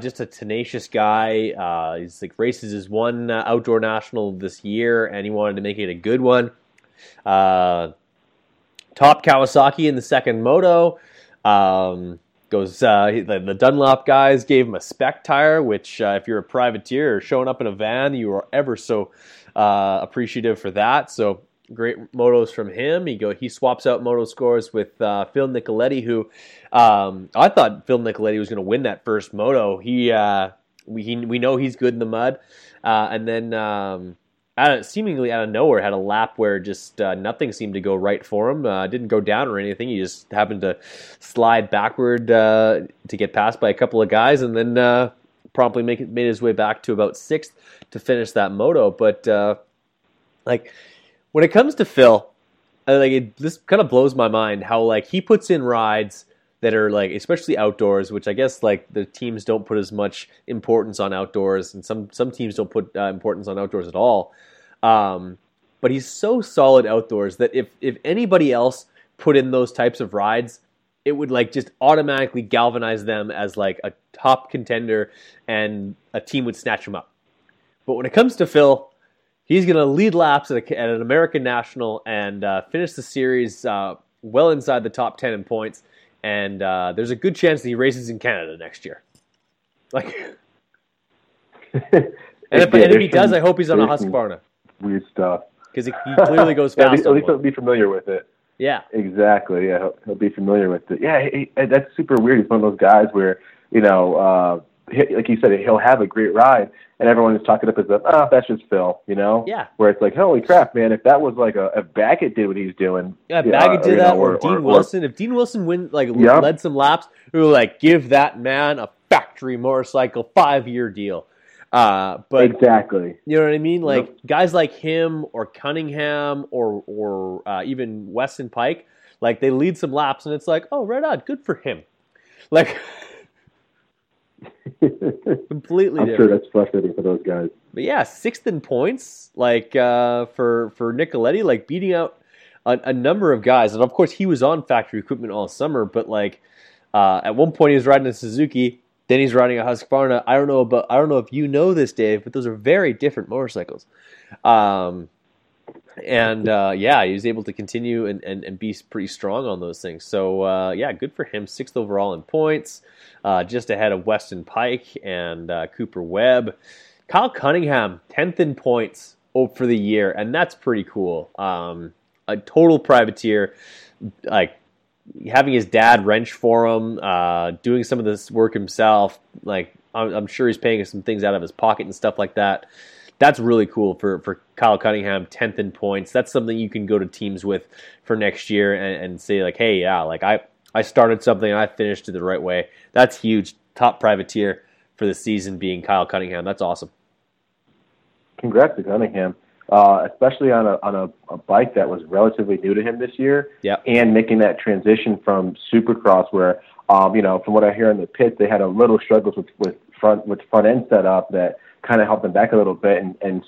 just a tenacious guy. He's like races his one outdoor national this year, and he wanted to make it a good one. Top Kawasaki in the second moto. Goes the Dunlop guys gave him a spec tire, which if you're a privateer or showing up in a van, you are ever so appreciative for that. So great motos from him. He swaps out moto scores with Phil Nicoletti, who I thought Phil Nicoletti was going to win that first moto. We know he's good in the mud, and then seemingly out of nowhere had a lap where just nothing seemed to go right for him. Didn't go down or anything. He just happened to slide backward to get passed by a couple of guys, and then promptly made his way back to about sixth to finish that moto. But when it comes to Phil, this kind of blows my mind how he puts in rides that are especially outdoors, which I guess the teams don't put as much importance on outdoors, and some teams don't put importance on outdoors at all. But he's so solid outdoors that if anybody else put in those types of rides, it would just automatically galvanize them as a top contender, and a team would snatch him up. But when it comes to Phil, he's going to lead laps at an American National and finish the series well inside the top 10 in points. And there's a good chance that he races in Canada next year. And if he does, I hope he's on a Husqvarna. Weird stuff. Because he clearly goes fast. At least he'll be familiar with it. Yeah. Exactly. Yeah, he'll be familiar with it. Yeah, that's super weird. He's one of those guys where, like you said, he'll have a great ride, and everyone is talking up as that's just Phil, you know? Yeah. Where it's holy crap, man, if that was if Baggett did what he's doing. Yeah, Baggett did that, or Dean Wilson. If Dean Wilson led some laps, we were give that man a factory motorcycle 5-year deal. But exactly. You know what I mean? Guys like him or Cunningham or even Weston Pike, they lead some laps, and it's oh, right on, good for him. Completely different. I'm sure that's frustrating for those guys. But yeah, sixth in points, for Nicoletti, beating out a number of guys. And of course, he was on factory equipment all summer. But at one point, he was riding a Suzuki. Then he's riding a Husqvarna. I don't know if you know this, Dave, but those are very different motorcycles. He was able to continue and be pretty strong on those things. So, good for him. Sixth overall in points, just ahead of Weston Pike and Cooper Webb. Kyle Cunningham, 10th in points for the year, and that's pretty cool. A total privateer, having his dad wrench for him, doing some of this work himself. I'm sure he's paying some things out of his pocket and stuff like that. That's really cool for Kyle Cunningham, 10th in points. That's something you can go to teams with for next year and say, hey, yeah, I started something and I finished it the right way. That's huge. Top privateer for the season being Kyle Cunningham. That's awesome. congrats to Cunningham, especially on a bike that was relatively new to him this year. Yep. And making that transition from Supercross where, from what I hear in the pit, they had a little struggles with front end setup that kind of helped them back a little bit and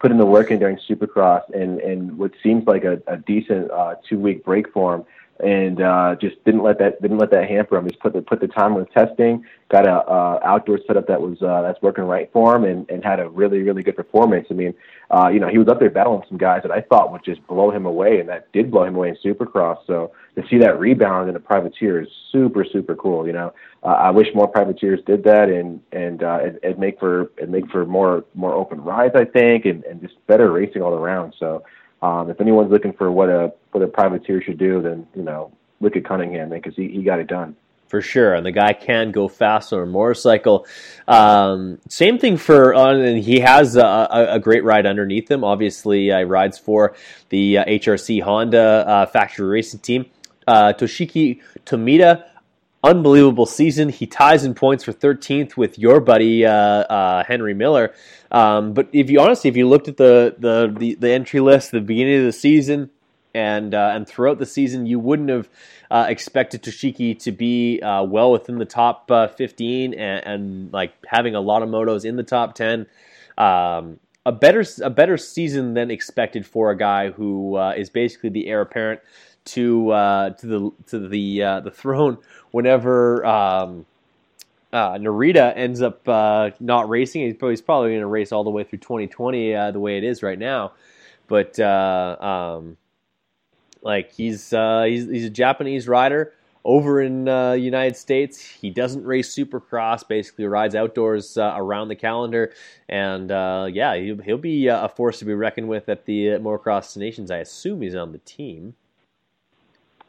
put in the work in during Supercross and what seems like a decent 2-week break for him. And just didn't let that hamper him. Just put the time with testing. Got a outdoor setup that was that's working right for him, and had a really really good performance. I mean, he was up there battling some guys that I thought would just blow him away, and that did blow him away in Supercross. So to see that rebound in a privateer is super super cool. I wish more privateers did that, and it'd make for more open rides, I think, and just better racing all around. So. If anyone's looking for what a privateer should do, then, look at Cunningham, because he got it done. For sure. And the guy can go fast on a motorcycle. Same thing and he has a great ride underneath him. Obviously, he rides for the HRC Honda factory racing team. Toshiki Tomita, unbelievable season. He ties in points for 13th with your buddy Henry Miller. But if you looked at the entry list at the beginning of the season and throughout the season, you wouldn't have expected Toshiki to be well within the top 15 and like having a lot of motos in the top 10. A better season than expected for a guy who is basically the heir apparent to the throne whenever Narita ends up not racing. He's probably going to race all the way through 2020 the way it is right now. But he's a Japanese rider over in United States. He doesn't race Supercross. Basically, rides outdoors around the calendar, and he'll be a force to be reckoned with at the Motocross Nations. I assume he's on the team.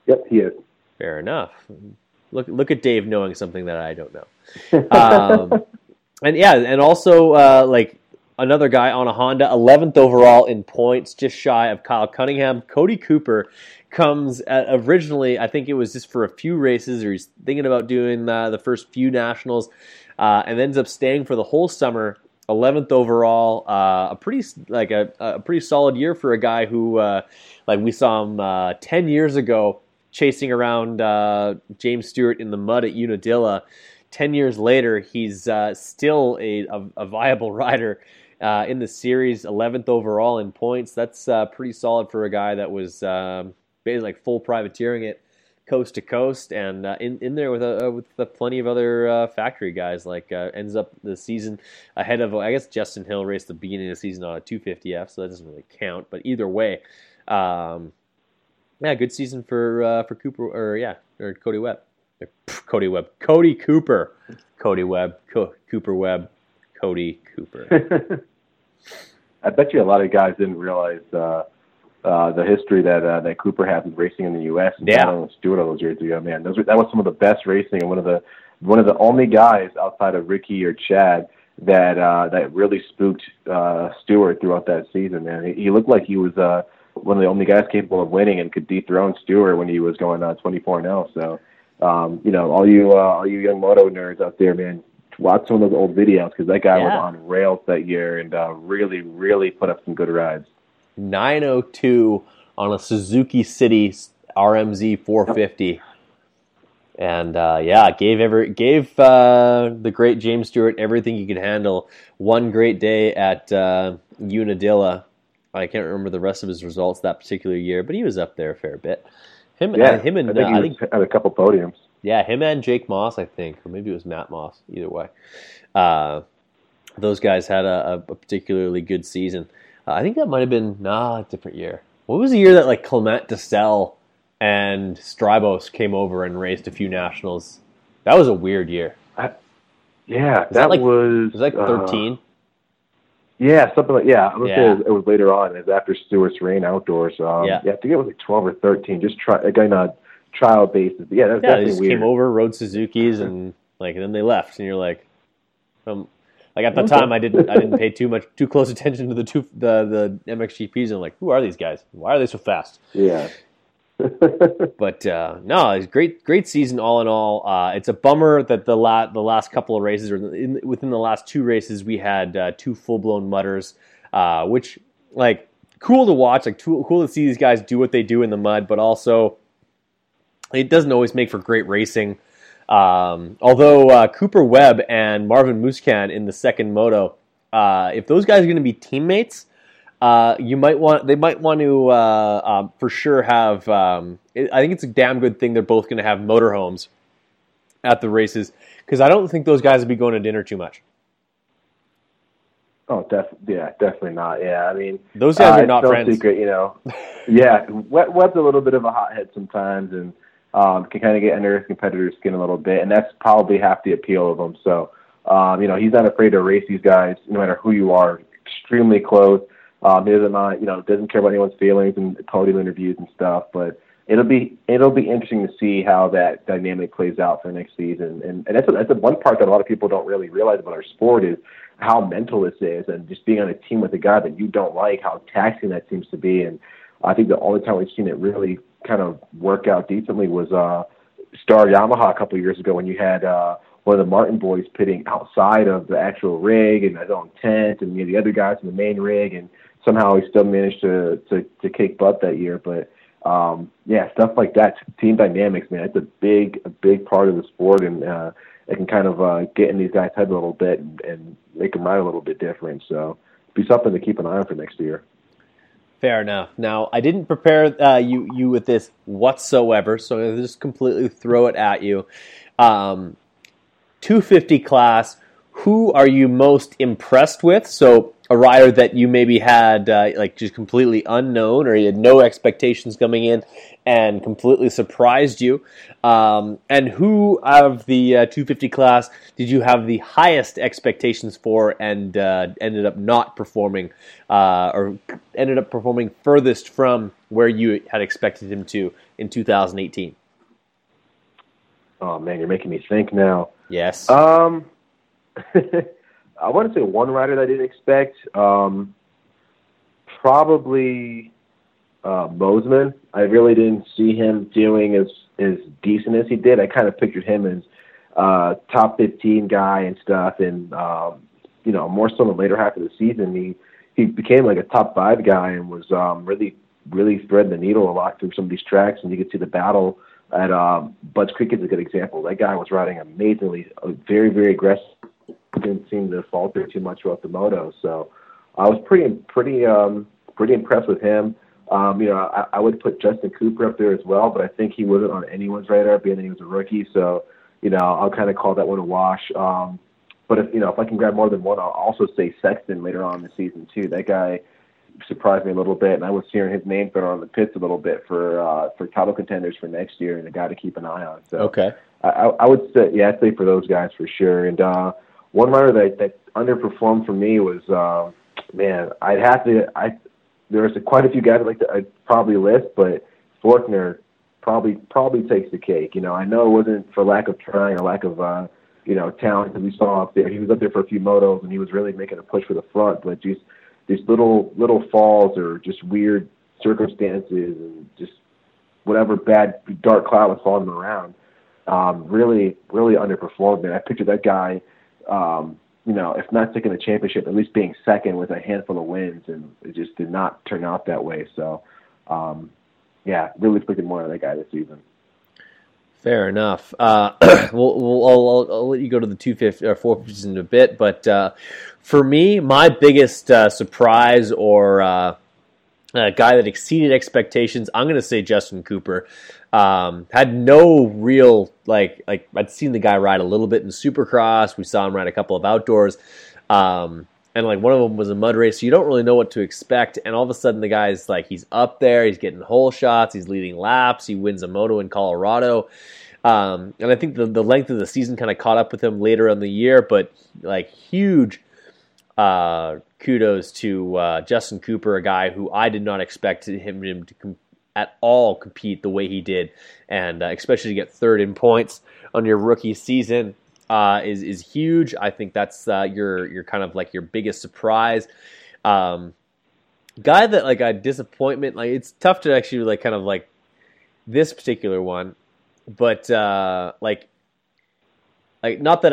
Yep, he is. Fair enough. Look at Dave knowing something that I don't know. Another guy on a Honda, 11th overall in points, just shy of Kyle Cunningham. Cody Cooper comes originally, I think it was just for a few races, or he's thinking about doing the first few nationals, and ends up staying for the whole summer. 11th overall, a pretty solid year for a guy who, we saw him 10 years ago chasing around James Stewart in the mud at Unadilla. 10 years later, he's still a viable rider in the series. 11th overall in points. That's pretty solid for a guy that was basically full privateering it coast to coast, and in there with plenty of other factory guys. Ends up the season ahead of, I guess, Justin Hill raced the beginning of the season on a 250F, so that doesn't really count. But either way, good season for Cooper or Cody Webb. Cody Webb. Cody Cooper. Cody Webb. Cooper Webb. Cody Cooper. I bet you a lot of guys didn't realize the history that Cooper had with racing in the U.S. and Stewart all those years ago. Man, that was some of the best racing, and one of the only guys outside of Ricky or Chad that really spooked Stewart throughout that season. Man, he looked like he was one of the only guys capable of winning and could dethrone Stewart when he was going 24-0. So. All you young moto nerds out there, man, watch some of those old videos, because that guy was on rails that year and really, really put up some good rides. 9:02 on a Suzuki City RMZ 450, and gave the great James Stewart everything he could handle. One great day at Unadilla. I can't remember the rest of his results that particular year, but he was up there a fair bit. I think at a couple podiums. Yeah, him and Jake Moss, I think, or maybe it was Matt Moss. Either way, those guys had a particularly good season. I think that might have been a different year. What was the year that Clement Dessel and Strybos came over and raced a few nationals? That was a weird year. It was 13. It was later on. It was after Stewart's reign outdoors. I think it was 12 or 13. Just trial basis. But that was definitely weird. Came over, rode Suzukis, and and then they left. And you're at the time, I didn't pay too close attention to the MXGPs. I'm like, who are these guys? Why are they so fast? Yeah. But it's great season all in all. It's a bummer that the last couple of races, or within the last two races, we had two full blown mudders. which, like, cool to watch, like, cool to see these guys do what they do in the mud, but also it doesn't always make for great racing. Although Cooper Webb and Marvin Muscan in the second moto, if those guys are going to be teammates, they might want to for sure have. I think it's a damn good thing they're both going to have motorhomes at the races, because I don't think those guys will be going to dinner too much. Definitely not. Yeah, I mean, those guys are not friends. It's no secret, you know. Yeah, Webb's a little bit of a hothead sometimes, and can kind of get under his competitor's skin a little bit, and that's probably half the appeal of him. So, you know, he's not afraid to race these guys, no matter who you are. Extremely close. He doesn't mind, you know, doesn't care about anyone's feelings and podium interviews and stuff. But it'll be interesting to see how that dynamic plays out for next season. And that's the one part that a lot of people don't really realize about our sport is how mental this is, and just being on a team with a guy that you don't like, how taxing that seems to be. And I think the only time we've seen it really kind of work out decently was Star Yamaha a couple of years ago, when you had one of the Martin boys pitting outside of the actual rig and his own tent, and, you know, the other guys in the main rig, and somehow he still managed to kick butt that year. But yeah, stuff like that, team dynamics, man, it's a big part of the sport, and it can kind of get in these guys' head a little bit and make them ride a little bit different. So be something to keep an eye on for next year. Fair enough. Now, I didn't prepare you with this whatsoever, so I'll just completely throw it at you. 250 class, who are you most impressed with? So a rider that you maybe had like just completely unknown, or you had no expectations coming in and completely surprised you. And who out of the 250 class did you have the highest expectations for, and ended up not performing, or ended up performing furthest from where you had expected him to in 2018? Oh, man, you're making me think now. Yes. I want to say one rider that I didn't expect. Probably Moseman. I really didn't see him doing as decent as he did. I kind of pictured him as top 15 guy and stuff, and you know, more so in the later half of the season, he became like a top 5 guy, and was really threading the needle a lot through some of these tracks, and you could see the battle at Bud's Creek is a good example. That guy was riding amazingly, very, very aggressive. Didn't seem to falter too much throughout the moto, so I was pretty impressed with him. You know, I would put Justin Cooper up there as well, but I think he wasn't on anyone's radar, being that he was a rookie. So, you know, I'll kind of call that one a wash. But if I can grab more than one, I'll also say Sexton later on in the season too. That guy surprised me a little bit, and I was hearing his name thrown on the pits a little bit for title contenders for next year, and a guy to keep an eye on. So, okay, I would say, yeah, I'd say for those guys for sure. And one rider that underperformed for me was, there's quite a few guys I'd probably list, but Forkner probably takes the cake. You know, I know it wasn't for lack of trying or lack of, talent that we saw up there. He was up there for a few motos, and he was really making a push for the front, but just these little falls, or just weird circumstances, and just whatever bad dark cloud was following him around, really, really underperformed. Man, I pictured that guy, if not taking the championship, at least being second with a handful of wins, and it just did not turn out that way. So, really expected more out of that guy this season. Fair enough. I'll let you go to the 250 or 450s in a bit, but for me, my biggest surprise or a guy that exceeded expectations, I'm going to say Justin Cooper. Had no real, like I'd seen the guy ride a little bit in Supercross. We saw him ride a couple of outdoors. And one of them was a mud race, so you don't really know what to expect. And all of a sudden the guy's he's up there, he's getting hole shots, he's leading laps, he wins a moto in Colorado. And I think the length of the season kind of caught up with him later in the year, but huge kudos to Justin Cooper, a guy who I did not expect him to at all compete the way he did, and especially to get third in points on your rookie season is huge. I think that's your kind of your biggest surprise. Guy that a disappointment, it's tough to actually this particular one, but not that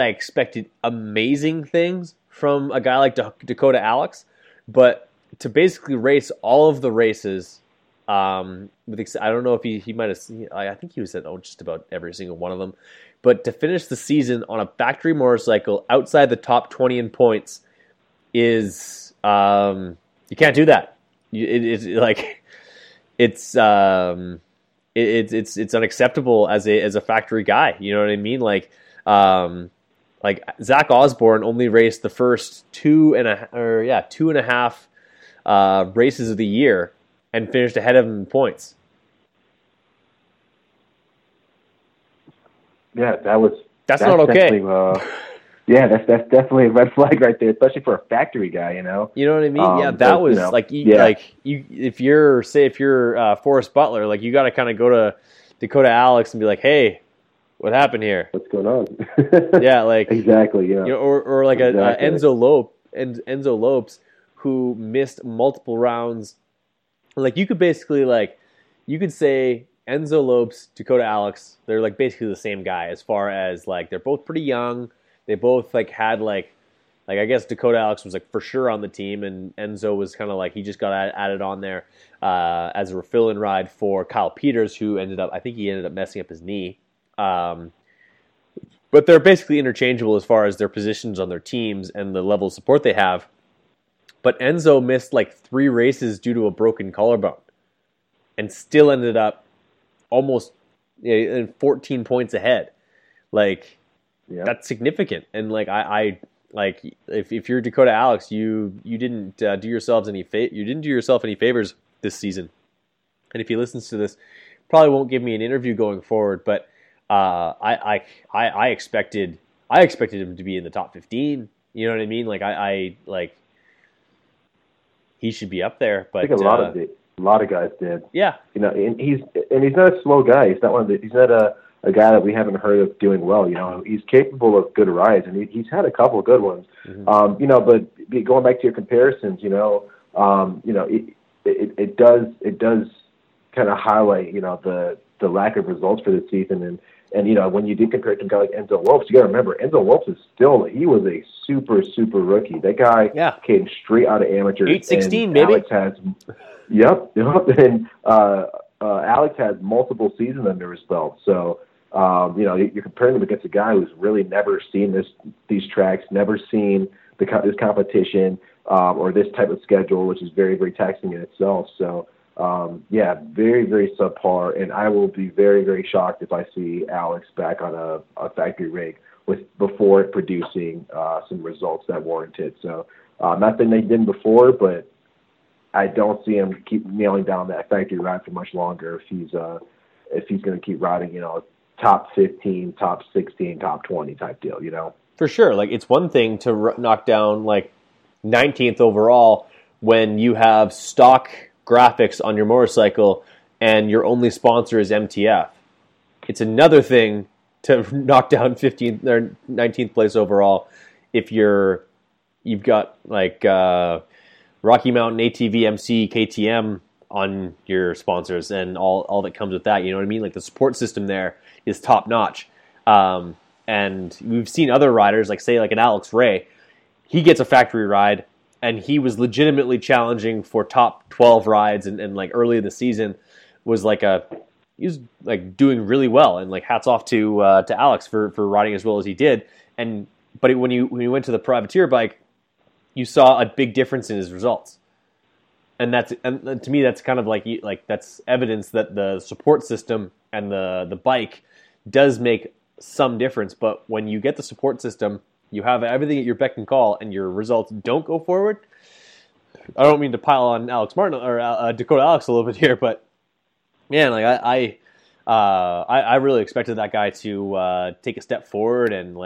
I expected amazing things from a guy like Dakota Alex, but to basically race all of the races. With, I don't know if he might have seen, I think he was at just about every single one of them. But to finish the season on a factory motorcycle outside the top 20 in points is you can't do that. It's unacceptable as a factory guy. You know what I mean? Like Zach Osborne only raced the first two and a half races of the year and finished ahead of him in points. Yeah, that's not okay. Yeah, that's definitely a red flag right there, especially for a factory guy, you know. You know what I mean? If you're Forrest Butler, like you got to kind of go to Dakota Alex and be like, "Hey, what happened here? What's going on?" Yeah, like exactly, yeah. You know, or like exactly. Enzo Lopes, who missed multiple rounds. Like you could basically say Enzo Lopes, Dakota Alex, they're like basically the same guy as far as like they're both pretty young. They both had I guess Dakota Alex was for sure on the team, and Enzo was kind of he just got added on there as a refill-in ride for Kyle Peters, who ended up messing up his knee. But they're basically interchangeable as far as their positions on their teams and the level of support they have. But Enzo missed three races due to a broken collarbone, and still ended up almost 14 points ahead. Yep. That's significant, and if you're Dakota Alex, you didn't do yourself any favors this season. And if he listens to this, probably won't give me an interview going forward. But I expected him to be in the top 15. You know what I mean? He should be up there. But I think a lot of guys did. Yeah, and he's not a slow guy. He's not a guy that we haven't heard of doing well, he's capable of good rides, and he's had a couple of good ones. Mm-hmm. But going back to your comparisons, it does kind of highlight, the lack of results for this season. And when you do compare it to a guy like Enzo Lopes, you got to remember Enzo Lopes was a super, super rookie. That guy came straight out of amateurs. 816, maybe. Alex has multiple seasons under his belt. So, you're comparing him against a guy who's really never seen these tracks, never seen this competition or this type of schedule, which is very, very taxing in itself. So, very, very subpar. And I will be very, very shocked if I see Alex back on a factory rig before producing some results that warrant it. So, nothing they did before, but I don't see him keep nailing down that factory ride for much longer if he's going to keep riding, top 15, top 16, top 20 type deal, For sure. It's one thing to knock down 19th overall when you have stock graphics on your motorcycle and your only sponsor is MTF. It's another thing to knock down 15th or 19th place overall if you've got Rocky Mountain ATV MC KTM on your sponsors and all that comes with that. You know what I mean? The support system there is top notch. And we've seen other riders, an Alex Ray, he gets a factory ride and he was legitimately challenging for top 12 rides. And early in the season he was doing really well. And hats off to Alex for riding as well as he did. But when he went to the privateer bike, you saw a big difference in his results, and to me that's kind of that's evidence that the support system and the bike does make some difference. But when you get the support system, you have everything at your beck and call, and your results don't go forward. I don't mean to pile on Alex Martin or Dakota Alex a little bit here, but man, I really expected that guy to take a step forward . And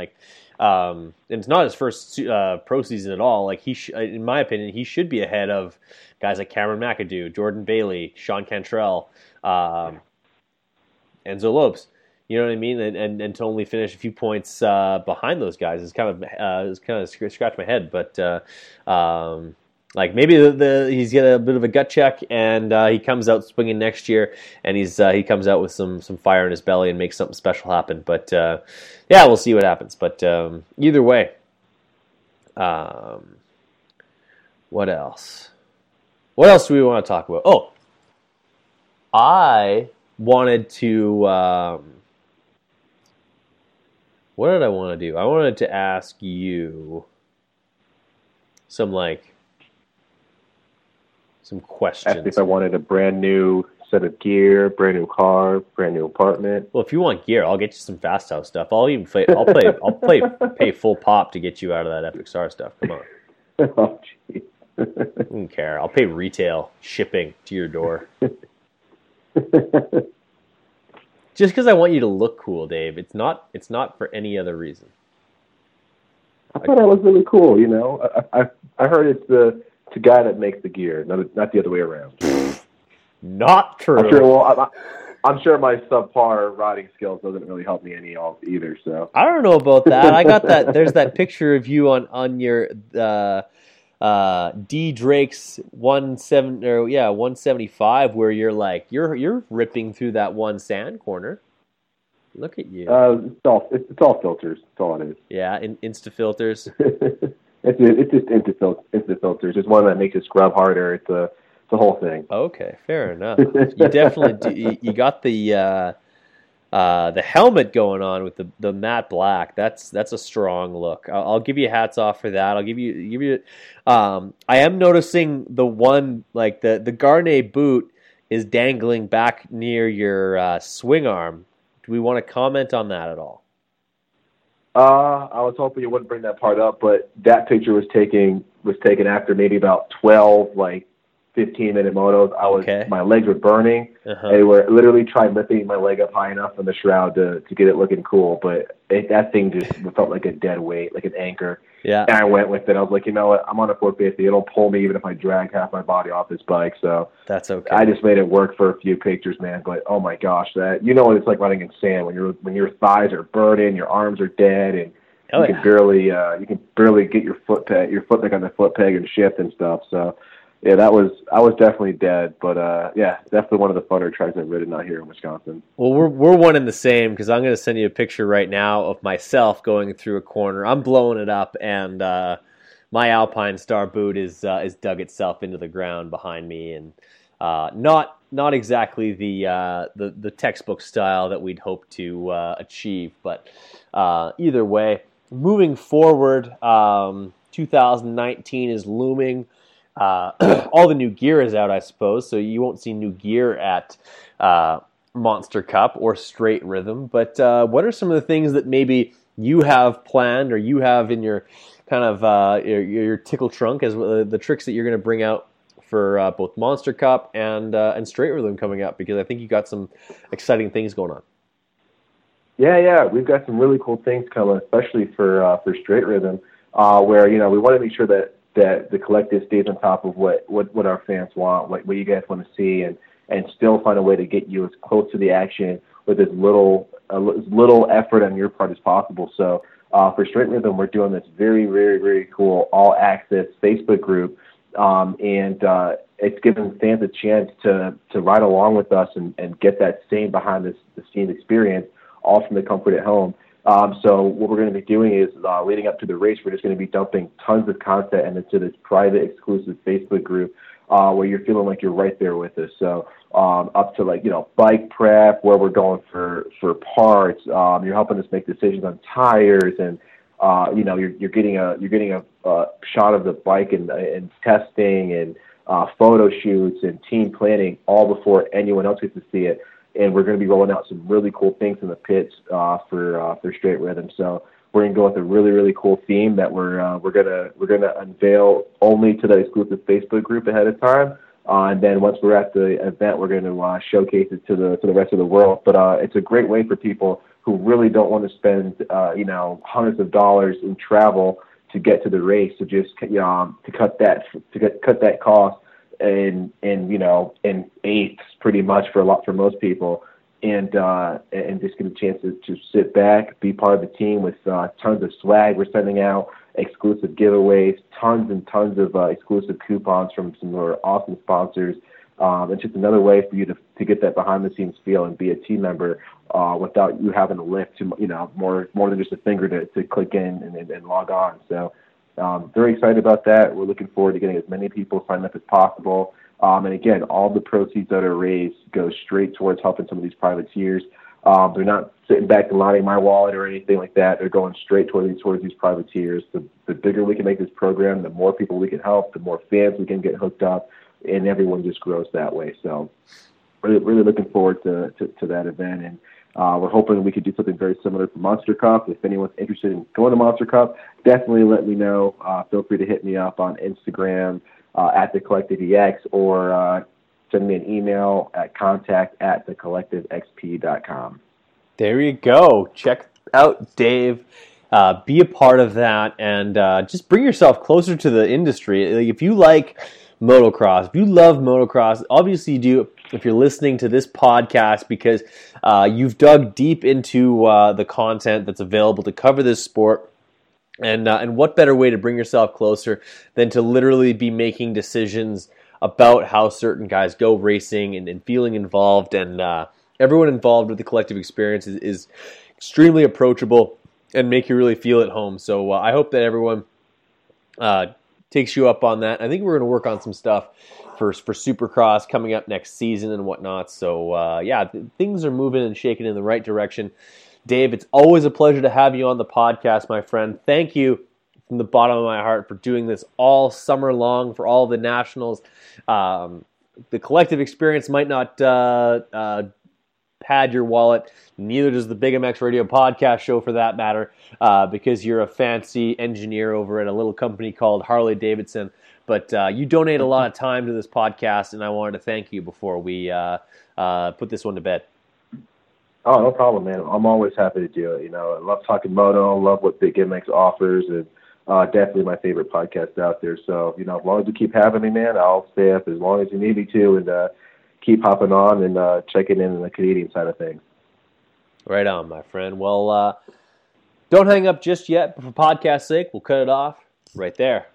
it's not his first pro season at all. In my opinion, he should be ahead of guys like Cameron McAdoo, Jordan Bailey, Sean Cantrell, Enzo Lopes. You know what I mean? And to only finish a few points behind those guys is kind of scratched my head. But maybe he's got a bit of a gut check, and he comes out swinging next year, and he comes out with some fire in his belly and makes something special happen. But we'll see what happens. But either way, what else? What else do we want to talk about? Oh, I wanted to, what did I want to do? I wanted to ask you some, like, some questions. Ask if I wanted a brand new set of gear, brand new car, brand new apartment. Well, if you want gear, I'll get you some Fast House stuff. I'll pay full pop to get you out of that Epic Star stuff. Come on. Oh, jeez. I don't care. I'll pay retail shipping to your door. Just because I want you to look cool, Dave. It's not for any other reason. I thought I was really cool, you know. I heard it's the guy that makes the gear, not the other way around. Not true. I'm sure my subpar riding skills doesn't really help me any either. So I don't know about that. I got that. There's that picture of you on your D Drake's 175, where you're like you're ripping through that one sand corner. Look at you. It's all filters. That's all it is. Yeah, Insta filters. It's just Insta filters. There's one that makes it scrub harder. It's the whole thing. Okay, fair enough. You definitely do, you got the helmet going on with the matte black. That's a strong look. I'll give you hats off for that. I'll give you. I am noticing the one like the Garnet boot is dangling back near your swing arm. Do we want to comment on that at all? I was hoping you wouldn't bring that part up, but that picture was taken after maybe about 12 like 15-minute motos. My legs were burning. Uh-huh. They were literally trying lifting my leg up high enough on the shroud to get it looking cool, but that thing just felt like a dead weight, like an anchor. Yeah. And I went with it. I was like, you know what? I'm on a 450. It'll pull me even if I drag half my body off this bike. So that's okay. I just made it work for a few pictures, man. But oh my gosh, that you know what it's like running in sand when your thighs are burning, your arms are dead, and you can barely get your foot like on the foot peg and shift and stuff. So. Yeah, I was definitely dead, but yeah, definitely one of the funner tracks I've ridden out here in Wisconsin. Well, we're one and the same because I'm going to send you a picture right now of myself going through a corner. I'm blowing it up, and my Alpine Star boot is dug itself into the ground behind me, and not exactly the textbook style that we'd hoped to achieve, but either way, moving forward, 2019 is looming. All the new gear is out, I suppose, so you won't see new gear at Monster Cup or Straight Rhythm, but what are some of the things that maybe you have planned or you have in your kind of your tickle trunk as the tricks that you're going to bring out for both Monster Cup and Straight Rhythm coming up, because I think you got some exciting things going on. Yeah, we've got some really cool things coming, especially for Straight Rhythm, where, you know, we want to make sure that the collective stays on top of what our fans want, what you guys want to see, and still find a way to get you as close to the action with as little effort on your part as possible. So for Straight Rhythm, we're doing this very, very, very cool all-access Facebook group, and it's giving fans a chance to ride along with us and get that same behind-the-scenes experience all from the comfort at home. So what we're going to be doing is leading up to the race, we're just going to be dumping tons of content into this private, exclusive Facebook group where you're feeling like you're right there with us. So up to like, you know, bike prep, where we're going for parts, you're helping us make decisions on tires, and you know, you're getting a shot of the bike and testing and photo shoots and team planning all before anyone else gets to see it. And we're going to be rolling out some really cool things in the pits for Straight Rhythm. So we're going to go with a really, really cool theme that we're gonna unveil only to that exclusive Facebook group ahead of time. And then once we're at the event, we're going to showcase it to the rest of the world. But it's a great way for people who really don't want to spend you know, hundreds of dollars in travel to get to the race, to just cut that cost. And you know, in eighths pretty much for most people, and just get a chance to sit back, be part of the team with tons of swag. We're sending out exclusive giveaways, tons and tons of exclusive coupons from some of our awesome sponsors. It's just another way for you to get that behind the scenes feel and be a team member without you having to lift to, you know, more than just a finger to click in and log on. So. Very excited about that. We're looking forward to getting as many people signed up as possible. And again, all the proceeds that are raised go straight towards helping some of these privateers. They're not sitting back and lining my wallet or anything like that. They're going straight towards these privateers. The bigger we can make this program, the more people we can help, the more fans we can get hooked up, and everyone just grows that way. So really looking forward to that event. And we're hoping we could do something very similar for Monster Cup. If anyone's interested in going to Monster Cup, definitely let me know. Feel free to hit me up on Instagram at The Collective EX, or send me an email at contact@thecollectivexp.com. There you go. Check out Dave. Be a part of that, and just bring yourself closer to the industry. Like, if you like motocross, if you love motocross, obviously you do if you're listening to this podcast, because you've dug deep into the content that's available to cover this sport. And what better way to bring yourself closer than to literally be making decisions about how certain guys go racing and feeling involved. And everyone involved with the Collective Experience is extremely approachable and make you really feel at home. So I hope that everyone takes you up on that. I think we're going to work on some stuff for Supercross coming up next season and whatnot. So things are moving and shaking in the right direction. Dave, it's always a pleasure to have you on the podcast, my friend. Thank you from the bottom of my heart for doing this all summer long for all the nationals. The Collective Experience might not pad your wallet, neither does the Big MX Radio podcast show for that matter, because you're a fancy engineer over at a little company called Harley-Davidson. But you donate a lot of time to this podcast, and I wanted to thank you before we put this one to bed. Oh, no problem, man. I'm always happy to do it. You know, I love talking moto. I love what Big MX offers, and definitely my favorite podcast out there. So, you know, as long as you keep having me, man, I'll stay up as long as you need me to, and keep hopping on and checking in on the Canadian side of things. Right on, my friend. Well, don't hang up just yet, but for podcast's sake, we'll cut it off right there.